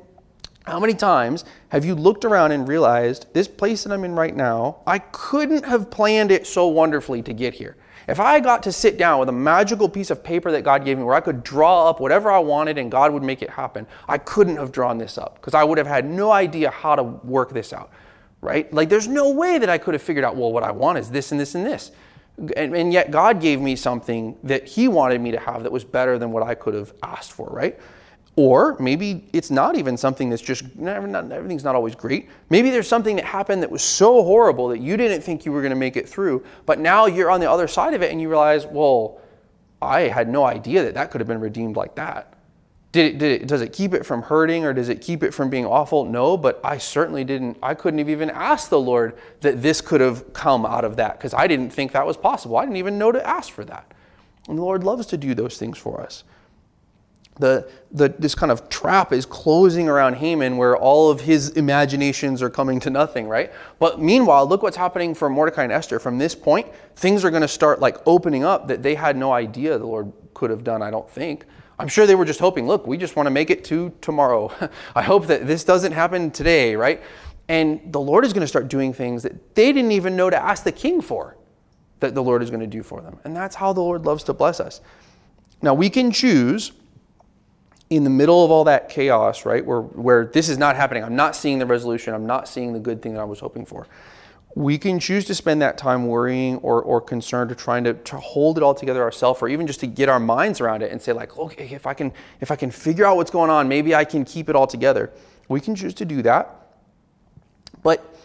how many times have you looked around and realized this place that I'm in right now, I couldn't have planned it so wonderfully to get here. If I got to sit down with a magical piece of paper that God gave me where I could draw up whatever I wanted and God would make it happen, I couldn't have drawn this up because I would have had no idea how to work this out, right? Like there's no way that I could have figured out, well, what I want is this and this and this. And, and yet God gave me something that he wanted me to have that was better than what I could have asked for, right? Or maybe it's not even something that's just, not, not, everything's not always great. Maybe there's something that happened that was so horrible that you didn't think you were going to make it through, but now you're on the other side of it and you realize, well, I had no idea that that could have been redeemed like that. Did it, did it, does it keep it from hurting or does it keep it from being awful? No, but I certainly didn't. I couldn't have even asked the Lord that this could have come out of that because I didn't think that was possible. I didn't even know to ask for that. And the Lord loves to do those things for us. The, the this kind of trap is closing around Haman where all of his imaginations are coming to nothing, right? But meanwhile, look what's happening for Mordecai and Esther. From this point, things are going to start like opening up that they had no idea the Lord could have done, I don't think. I'm sure they were just hoping, look, we just want to make it to tomorrow. I hope that this doesn't happen today, right? And the Lord is going to start doing things that they didn't even know to ask the king for, that the Lord is going to do for them. And that's how the Lord loves to bless us. Now, we can choose in the middle of all that chaos, right, where, where this is not happening. I'm not seeing the resolution. I'm not seeing the good thing that I was hoping for. We can choose to spend that time worrying or, or concerned or trying to, to hold it all together ourselves or even just to get our minds around it and say like, okay, if I can if I can figure out what's going on, maybe I can keep it all together. We can choose to do that. But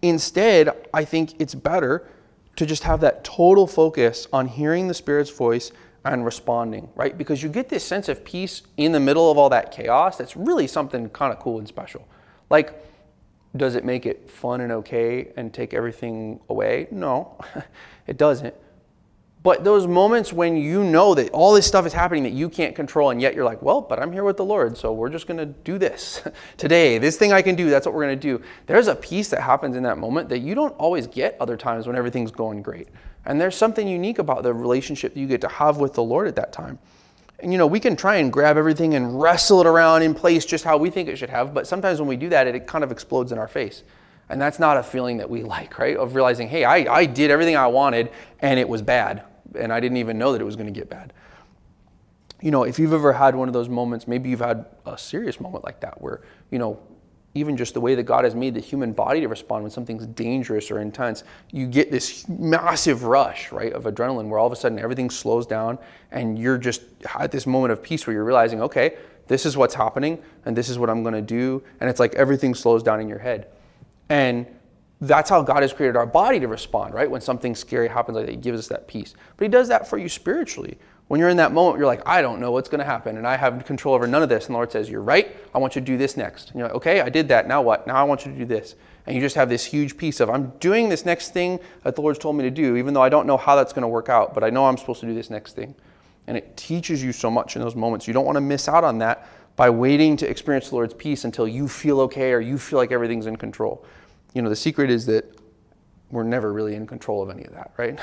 instead, I think it's better to just have that total focus on hearing the Spirit's voice and responding, right? Because you get this sense of peace in the middle of all that chaos. That's really something kind of cool and special. Like, does it make it fun and okay and take everything away? No, it doesn't. But those moments when you know that all this stuff is happening that you can't control and yet you're like, well, but I'm here with the Lord, so we're just going to do this today. This thing I can do, that's what we're going to do. There's a peace that happens in that moment that you don't always get other times when everything's going great. And there's something unique about the relationship you get to have with the Lord at that time. And, you know, we can try and grab everything and wrestle it around in place just how we think it should have. But sometimes when we do that, it, it kind of explodes in our face. And that's not a feeling that we like, right? Of realizing, hey, I, I did everything I wanted and it was bad. And I didn't even know that it was going to get bad. You know, if you've ever had one of those moments, maybe you've had a serious moment like that where, you know, even just the way that God has made the human body to respond when something's dangerous or intense, you get this massive rush, right, of adrenaline where all of a sudden everything slows down and you're just at this moment of peace where you're realizing, okay, this is what's happening and this is what I'm going to do. And it's like everything slows down in your head. And that's how God has created our body to respond, right? When something scary happens like that, he gives us that peace. But he does that for you spiritually. When you're in that moment, you're like, I don't know what's going to happen, and I have control over none of this. And the Lord says, you're right. I want you to do this next. And you're like, okay, I did that. Now what? Now I want you to do this. And you just have this huge piece of, I'm doing this next thing that the Lord's told me to do, even though I don't know how that's going to work out, but I know I'm supposed to do this next thing. And it teaches you so much in those moments. You don't want to miss out on that by waiting to experience the Lord's peace until you feel okay or you feel like everything's in control. You know, the secret is that we're never really in control of any of that, right?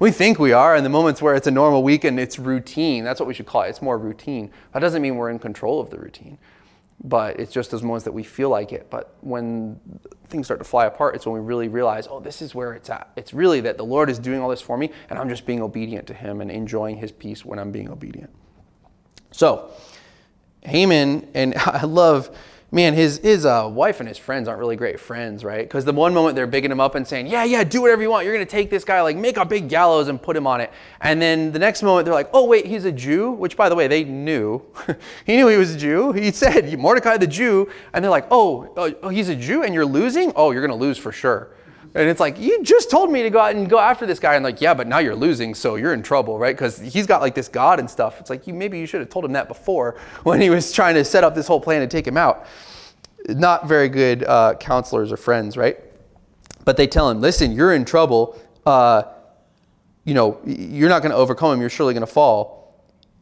We think we are in the moments where it's a normal week and it's routine. That's what we should call it. It's more routine. That doesn't mean we're in control of the routine, but it's just those moments that we feel like it. But when things start to fly apart, it's when we really realize, oh, this is where it's at. It's really that the Lord is doing all this for me and I'm just being obedient to him and enjoying his peace when I'm being obedient. So Haman, and I love, man, his his uh, wife and his friends aren't really great friends, right? Because the one moment they're bigging him up and saying, yeah, yeah, do whatever you want. You're going to take this guy, like make a big gallows and put him on it. And then the next moment they're like, oh, wait, he's a Jew, which by the way, they knew. He knew he was a Jew. He said, Mordecai the Jew. And they're like, oh, oh he's a Jew and you're losing? Oh, you're going to lose for sure. And it's like, you just told me to go out and go after this guy. And like, yeah, but now you're losing, so you're in trouble, right? Because he's got like this God and stuff. It's like, you maybe you should have told him that before when he was trying to set up this whole plan to take him out. Not very good uh, counselors or friends, right? But they tell him, listen, you're in trouble. Uh, you know, you're not going to overcome him. You're surely going to fall.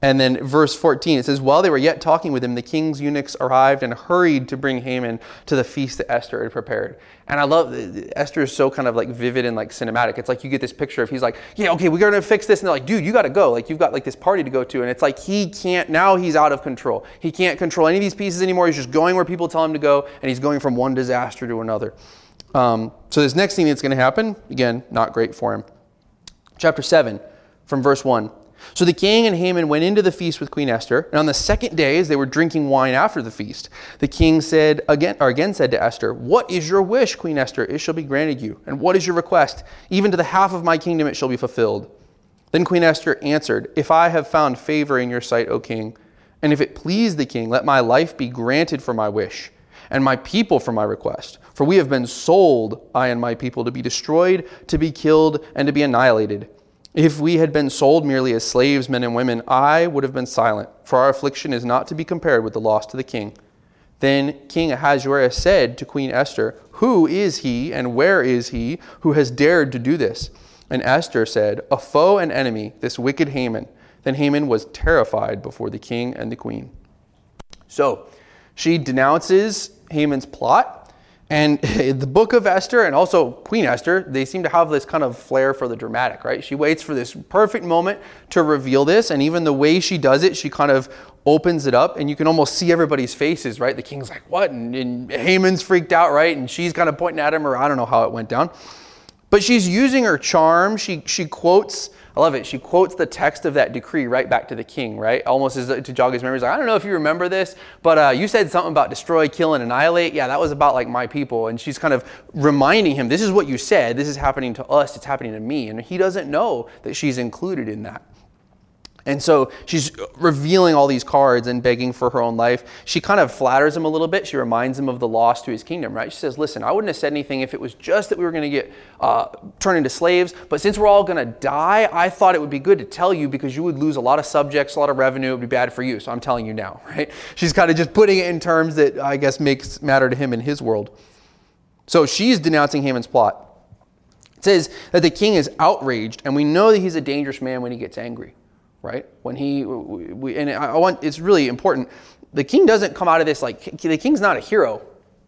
And then verse fourteen, it says, while they were yet talking with him, the king's eunuchs arrived and hurried to bring Haman to the feast that Esther had prepared. And I love, Esther is so kind of like vivid and like cinematic. It's like you get this picture of he's like, yeah, okay, we're going to fix this. And they're like, dude, you got to go. Like you've got like this party to go to. And it's like he can't, now he's out of control. He can't control any of these pieces anymore. He's just going where people tell him to go. And he's going from one disaster to another. Um, so this next thing that's going to happen, again, not great for him. Chapter seven from verse one. So the king and Haman went into the feast with Queen Esther, and on the second day, as they were drinking wine after the feast, the king said again, or again said to Esther, what is your wish, Queen Esther? It shall be granted you. And what is your request? Even to the half of my kingdom it shall be fulfilled. Then Queen Esther answered, if I have found favor in your sight, O king, and if it please the king, let my life be granted for my wish, and my people for my request. For we have been sold, I and my people, to be destroyed, to be killed, and to be annihilated. If we had been sold merely as slaves, men and women, I would have been silent, for our affliction is not to be compared with the loss to the king. Then King Ahasuerus said to Queen Esther, who is he and where is he who has dared to do this? And Esther said, a foe and enemy, this wicked Haman. Then Haman was terrified before the king and the queen. So she denounces Haman's plot. And the book of Esther and also Queen Esther, they seem to have this kind of flair for the dramatic, right? She waits for this perfect moment to reveal this. And even the way she does it, she kind of opens it up and you can almost see everybody's faces, right? The king's like, what? And, and Haman's freaked out, right? And she's kind of pointing at him, or I don't know how it went down. But she's using her charm. She she quotes, I love it. She quotes the text of that decree right back to the king, right? Almost as to jog his memories. Like, I don't know if you remember this, but uh, you said something about destroy, kill, and annihilate. Yeah, that was about like my people. And she's kind of reminding him, this is what you said. This is happening to us. It's happening to me. And he doesn't know that she's included in that. And so she's revealing all these cards and begging for her own life. She kind of flatters him a little bit. She reminds him of the loss to his kingdom, right? She says, listen, I wouldn't have said anything if it was just that we were going to get uh, turned into slaves. But since we're all going to die, I thought it would be good to tell you because you would lose a lot of subjects, a lot of revenue. It would be bad for you. So I'm telling you now, right? She's kind of just putting it in terms that I guess makes matter to him in his world. So she's denouncing Haman's plot. It says that the king is outraged, and we know that he's a dangerous man when he gets angry. Right? When he, we, and I want, it's really important. The king doesn't come out of this like, the king's not a hero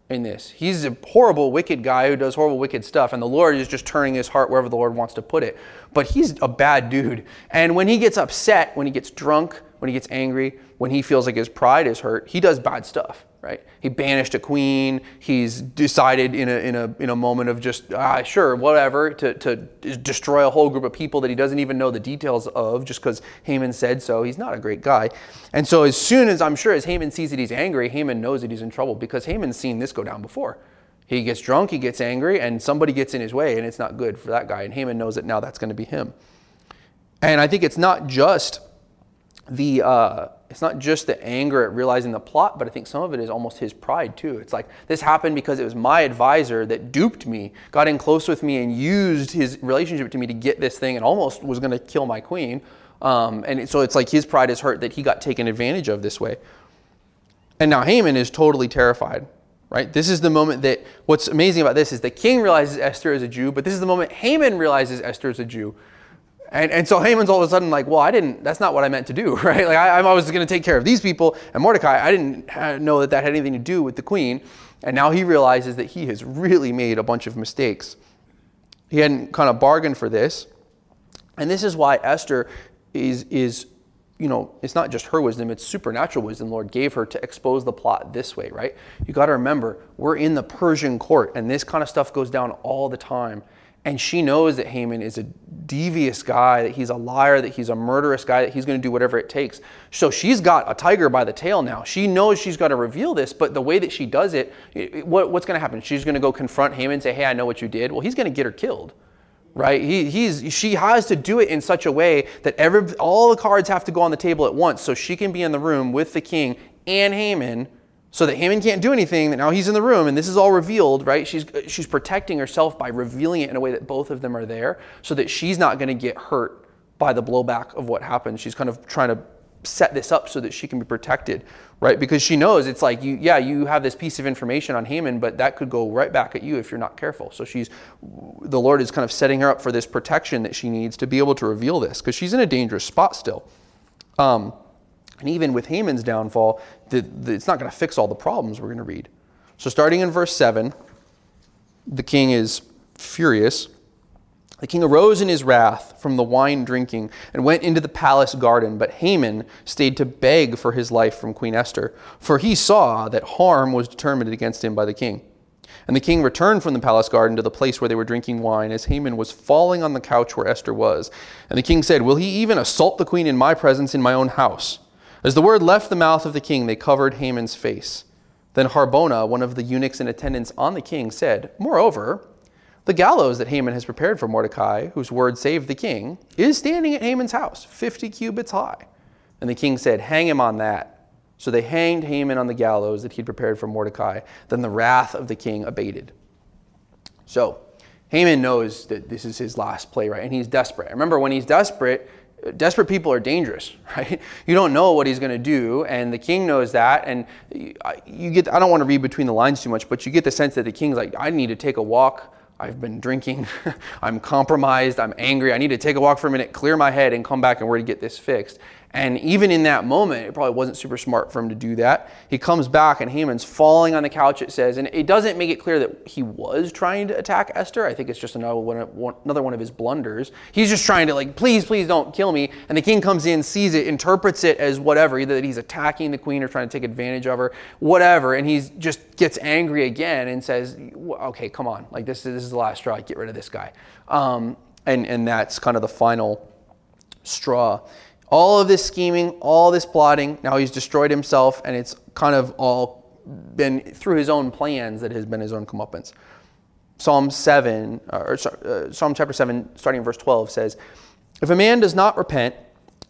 in this. He's a horrible, wicked guy who does horrible, wicked stuff. And the Lord is just turning his heart wherever the Lord wants to put it. But he's a bad dude. And when he gets upset, when he gets drunk, when he gets angry, when he feels like his pride is hurt, he does bad stuff. Right? He banished a queen. He's decided in a in a in a moment of just ah sure whatever to to destroy a whole group of people that he doesn't even know the details of just because Haman said so. He's not a great guy, and so as soon as I'm sure as Haman sees that he's angry, Haman knows that he's in trouble because Haman's seen this go down before. He gets drunk, he gets angry, and somebody gets in his way, and it's not good for that guy. And Haman knows that now that's going to be him. And I think it's not just the. Uh, It's not just the anger at realizing the plot, but I think some of it is almost his pride too. It's like, this happened because it was my advisor that duped me, got in close with me and used his relationship to me to get this thing and almost was going to kill my queen. Um, and so it's like his pride is hurt that he got taken advantage of this way. And now Haman is totally terrified, right? This is the moment that, what's amazing about this is the king realizes Esther is a Jew, but this is the moment Haman realizes Esther is a Jew. And and so Haman's all of a sudden like, well, I didn't, that's not what I meant to do, right? Like I, I was going to take care of these people and Mordecai, I didn't know that that had anything to do with the queen. And now he realizes that he has really made a bunch of mistakes. He hadn't kind of bargained for this. And this is why Esther is, is, you know, it's not just her wisdom, it's supernatural wisdom the Lord gave her to expose the plot this way, right? You got to remember, we're in the Persian court and this kind of stuff goes down all the time. And she knows that Haman is a devious guy, that he's a liar, that he's a murderous guy, that he's going to do whatever it takes. So she's got a tiger by the tail now. She knows she's got to reveal this, but the way that she does it, what, what's going to happen? She's going to go confront Haman and say, hey, I know what you did. Well, he's going to get her killed, right? He, he's, she has to do it in such a way that every, all the cards have to go on the table at once so she can be in the room with the king and Haman, so that Haman can't do anything, that now he's in the room and this is all revealed, right? She's she's protecting herself by revealing it in a way that both of them are there so that she's not going to get hurt by the blowback of what happened. She's kind of trying to set this up so that she can be protected, right? Because she knows it's like, you, yeah, you have this piece of information on Haman, but that could go right back at you if you're not careful. So she's, the Lord is kind of setting her up for this protection that she needs to be able to reveal this because she's in a dangerous spot still. Um, And even with Haman's downfall, the, the, it's not going to fix all the problems we're going to read. So starting in verse seven, the king is furious. The king arose in his wrath from the wine drinking and went into the palace garden. But Haman stayed to beg for his life from Queen Esther, for he saw that harm was determined against him by the king. And the king returned from the palace garden to the place where they were drinking wine, as Haman was falling on the couch where Esther was. And the king said, will he even assault the queen in my presence in my own house? As the word left the mouth of the king, they covered Haman's face. Then Harbona, one of the eunuchs in attendance on the king, said, moreover, the gallows that Haman has prepared for Mordecai, whose word saved the king, is standing at Haman's house, fifty cubits high. And the king said, hang him on that. So they hanged Haman on the gallows that he'd prepared for Mordecai. Then the wrath of the king abated. So Haman knows that this is his last play, right? And he's desperate. Remember, when he's desperate, desperate people are dangerous, right? You don't know what he's going to do, and the king knows that, and you get, I don't want to read between the lines too much, but you get the sense that the king's like, I need to take a walk. I've been drinking. I'm compromised. I'm angry. I need to take a walk for a minute, clear my head, and come back and we're to get this fixed. And even in that moment, it probably wasn't super smart for him to do that. He comes back and Haman's falling on the couch, it says, and it doesn't make it clear that he was trying to attack Esther. I think it's just another one of, one, another one of his blunders. He's just trying to like, please, please don't kill me. And the king comes in, sees it, interprets it as whatever, either that he's attacking the queen or trying to take advantage of her, whatever. And he just gets angry again and says, okay, come on. Like this, this is the last straw. Get rid of this guy. Um, and, and that's kind of the final straw. All of this scheming, all this plotting, now he's destroyed himself, and it's kind of all been through his own plans that has been his own comeuppance. Psalm seven, or uh, Psalm chapter seven, starting in verse twelve, says, if a man does not repent,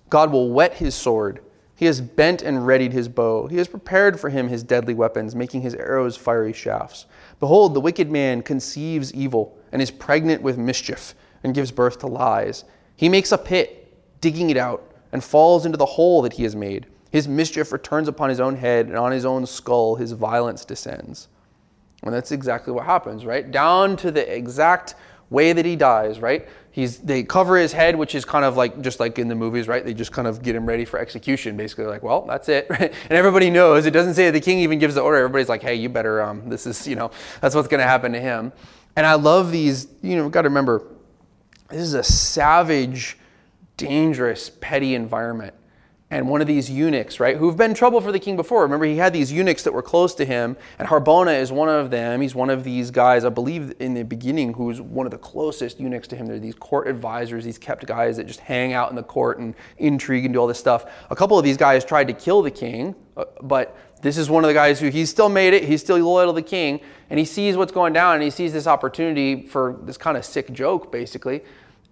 God will whet his sword. He has bent and readied his bow. He has prepared for him his deadly weapons, making his arrows fiery shafts. Behold, the wicked man conceives evil and is pregnant with mischief and gives birth to lies. He makes a pit, digging it out, and falls into the hole that he has made. His mischief returns upon his own head, and on his own skull his violence descends. And that's exactly what happens, right? Down to the exact way that he dies, right? He's, they cover his head, which is kind of like, just like in the movies, right? They just kind of get him ready for execution, basically. They're like, well, that's it, right? And everybody knows. It doesn't say the king even gives the order. Everybody's like, hey, you better, um, this is, you know, that's what's going to happen to him. And I love these, you know, got to remember, this is a savage, dangerous, petty environment. And one of these eunuchs, right, who've been trouble for the king before. Remember, he had these eunuchs that were close to him, and Harbona is one of them. He's one of these guys, I believe, in the beginning, who's one of the closest eunuchs to him. They're these court advisors, these kept guys that just hang out in the court and intrigue and do all this stuff. A couple of these guys tried to kill the king, but this is one of the guys who, he's still made it, he's still loyal to the king, and he sees what's going down, and he sees this opportunity for this kind of sick joke, basically.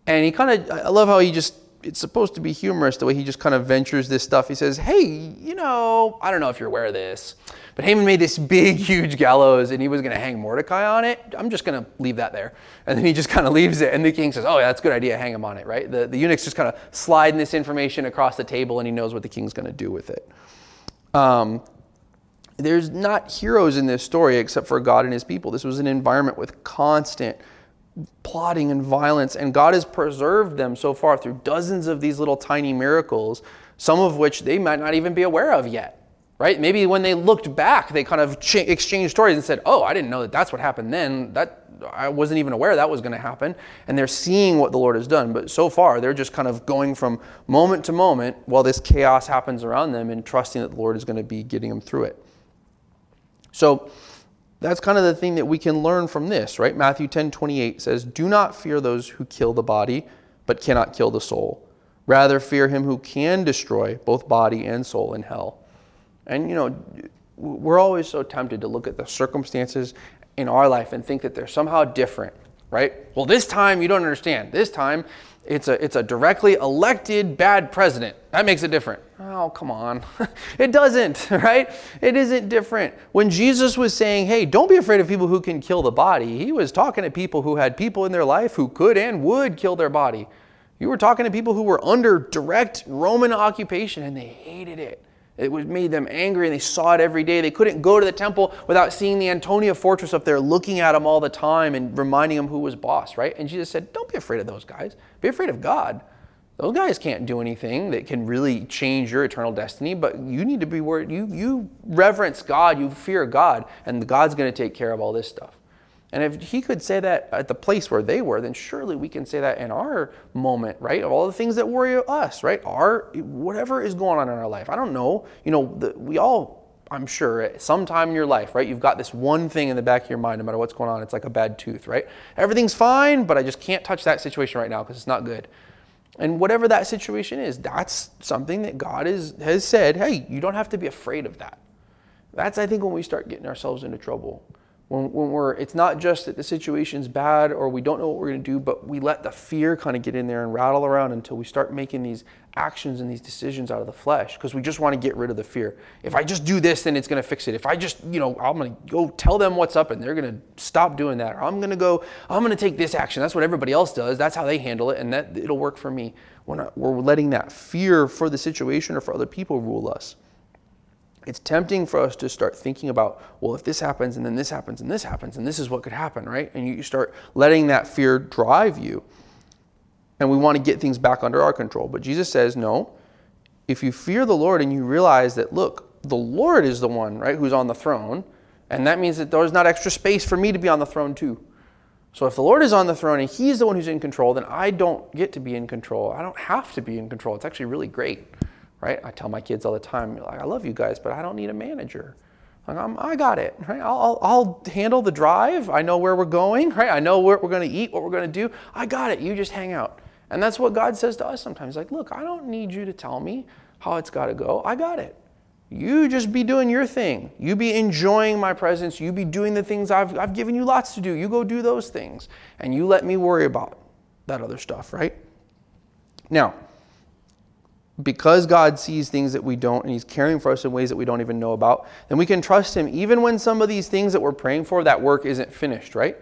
And he kind of, I love how he just, it's supposed to be humorous, the way he just kind of ventures this stuff. He says, hey, you know, I don't know if you're aware of this, but Haman made this big, huge gallows, and he was going to hang Mordecai on it. I'm just going to leave that there. And then he just kind of leaves it, and the king says, oh, yeah, that's a good idea. Hang him on it, right? The, the eunuch's just kind of sliding this information across the table, and he knows what the king's going to do with it. Um, there's not heroes in this story except for God and his people. This was an environment with constant plotting and violence, and God has preserved them so far through dozens of these little tiny miracles, some of which they might not even be aware of yet, right? Maybe when they looked back, they kind of ch- exchanged stories and said, oh, I didn't know that that's what happened then. That I wasn't even aware that was going to happen. And they're seeing what the Lord has done. But so far, they're just kind of going from moment to moment while this chaos happens around them and trusting that the Lord is going to be getting them through it. So That's kind of the thing that we can learn from this, right? Matthew ten twenty-eight says, "Do not fear those who kill the body, but cannot kill the soul. Rather fear him who can destroy both body and soul in hell." And, you know, we're always so tempted to look at the circumstances in our life and think that they're somehow different, right? Well, this time you don't understand. This time it's a it's a directly elected bad president. That makes it different. Oh, come on. It doesn't, right? It isn't different. When Jesus was saying, hey, don't be afraid of people who can kill the body, he was talking to people who had people in their life who could and would kill their body. You were talking to people who were under direct Roman occupation and they hated it. It made them angry and they saw it every day. They couldn't go to the temple without seeing the Antonia fortress up there looking at them all the time and reminding them who was boss, right? And Jesus said, don't be afraid of those guys. Be afraid of God. Those guys can't do anything that can really change your eternal destiny, but you need to be worried. You, you reverence God, you fear God, and God's going to take care of all this stuff. And if he could say that at the place where they were, then surely we can say that in our moment, right? Of all the things that worry us, right? Our, whatever is going on in our life. I don't know. You know, the, we all, I'm sure, at some time in your life, right? You've got this one thing in the back of your mind, no matter what's going on. It's like a bad tooth, right? Everything's fine, but I just can't touch that situation right now because it's not good. And whatever that situation is, that's something that God is, has said, hey, you don't have to be afraid of that. That's, I think, when we start getting ourselves into trouble. When, when we're, it's not just that the situation's bad or we don't know what we're going to do, but we let the fear kind of get in there and rattle around until we start making these actions and these decisions out of the flesh because we just want to get rid of the fear. If I just do this, then it's going to fix it. If I just, you know, I'm going to go tell them what's up and they're going to stop doing that. Or I'm going to go, I'm going to take this action. That's what everybody else does. That's how they handle it. And that it'll work for me. We're not, we're letting that fear for the situation or for other people rule us. It's tempting for us to start thinking about, well, if this happens, and then this happens, and this happens, and this is what could happen, right? And you start letting that fear drive you. And we want to get things back under our control. But Jesus says, no, if you fear the Lord and you realize that, look, the Lord is the one, right, who's on the throne, and that means that there's not extra space for me to be on the throne too. So if the Lord is on the throne and he's the one who's in control, then I don't get to be in control. I don't have to be in control. It's actually really great. Right? I tell my kids all the time, like, I love you guys, but I don't need a manager. Like, I'm, I got it. Right? I'll, I'll, I'll handle the drive. I know where we're going. Right? I know what we're going to eat, what we're going to do. I got it. You just hang out. And that's what God says to us sometimes. Like, look, I don't need you to tell me how it's got to go. I got it. You just be doing your thing. You be enjoying my presence. You be doing the things I've, I've given you lots to do. You go do those things. And you let me worry about that other stuff. Right? Now, because God sees things that we don't and he's caring for us in ways that we don't even know about, then we can trust him even when some of these things that we're praying for, that work isn't finished, right?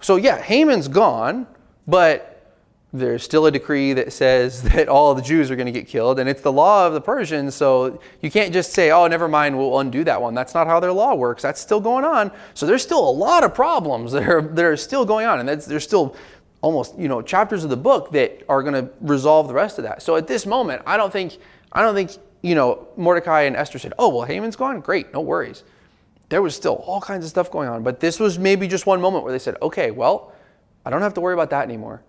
So yeah, Haman's gone, but there's still a decree that says that all the Jews are going to get killed, and it's the law of the Persians, so you can't just say, oh, never mind, we'll undo that one. That's not how their law works. That's still going on. So there's still a lot of problems that are, that are still going on, and that's, there's still almost, you know, chapters of the book that are going to resolve the rest of that. So at this moment, I don't think, I don't think, you know, Mordecai and Esther said, oh, well, Haman's gone. Great. No worries. There was still all kinds of stuff going on, but this was maybe just one moment where they said, okay, well, I don't have to worry about that anymore.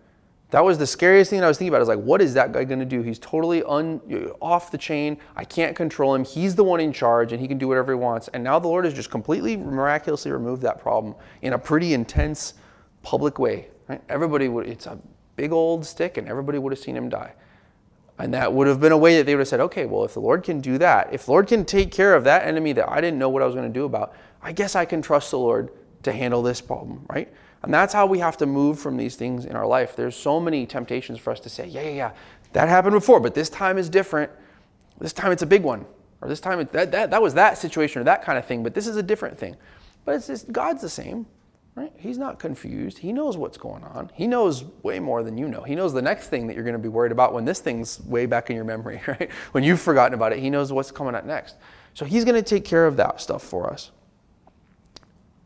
That was the scariest thing that I was thinking about. I was like, what is that guy going to do? He's totally un- off the chain. I can't control him. He's the one in charge and he can do whatever he wants. And now the Lord has just completely miraculously removed that problem in a pretty intense public way. Right? Everybody would, it's a big old stick and everybody would have seen him die. And that would have been a way that they would have said, okay, well, if the Lord can do that, if the Lord can take care of that enemy that I didn't know what I was going to do about, I guess I can trust the Lord to handle this problem, right? And that's how we have to move from these things in our life. There's so many temptations for us to say, yeah, yeah, yeah, that happened before, but this time is different. This time it's a big one. Or this time, it, that, that that was that situation or that kind of thing, but this is a different thing. But it's just, God's the same. Right? He's not confused. He knows what's going on. He knows way more than you know. He knows the next thing that you're going to be worried about when this thing's way back in your memory, right? When you've forgotten about it, he knows what's coming up next. So he's going to take care of that stuff for us.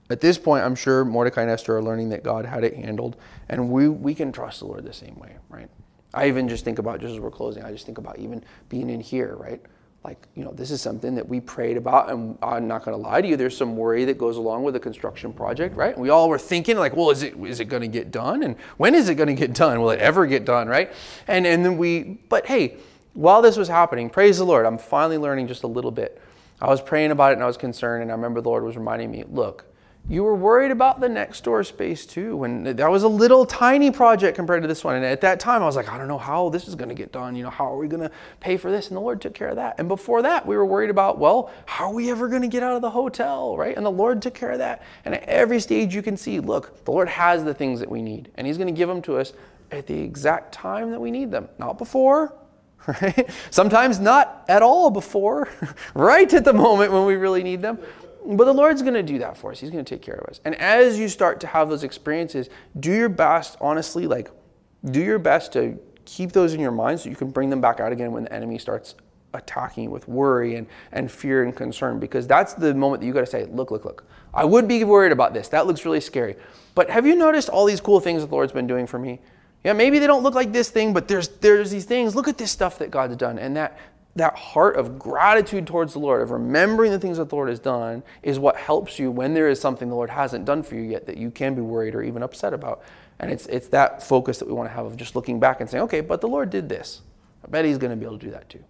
At this point, I'm sure Mordecai and Esther are learning that God had it handled, and we, we can trust the Lord the same way, right? I even just think about, just as we're closing, I just think about even being in here, right? Like, you know, this is something that we prayed about, and I'm not going to lie to you, there's some worry that goes along with a construction project, right? And we all were thinking, like, well, is it is it going to get done? And when is it going to get done? Will it ever get done, right? And and then we, but hey, while this was happening, praise the Lord, I'm finally learning just a little bit. I was praying about it, and I was concerned, and I remember the Lord was reminding me, look, You were worried about the next door space too. When that was a little tiny project compared to this one. And at that time, I was like, I don't know how this is going to get done. You know, how are we going to pay for this? And the Lord took care of that. And before that, we were worried about, well, how are we ever going to get out of the hotel, right? And the Lord took care of that. And at every stage you can see, look, the Lord has the things that we need. And He's going to give them to us at the exact time that we need them. Not before, right? Sometimes not at all before, right at the moment when we really need them. But the Lord's going to do that for us. He's going to take care of us. And as you start to have those experiences, do your best, honestly, like do your best to keep those in your mind so you can bring them back out again when the enemy starts attacking you with worry and, and fear and concern. Because that's the moment that you got to say, look, look, look, I would be worried about this. That looks really scary. But have you noticed all these cool things that the Lord's been doing for me? Yeah, maybe they don't look like this thing, but there's there's these things. Look at this stuff that God's done. And that that heart of gratitude towards the Lord, of remembering the things that the Lord has done, is what helps you when there is something the Lord hasn't done for you yet that you can be worried or even upset about. And it's it's that focus that we want to have of just looking back and saying, okay, but the Lord did this. I bet He's going to be able to do that too.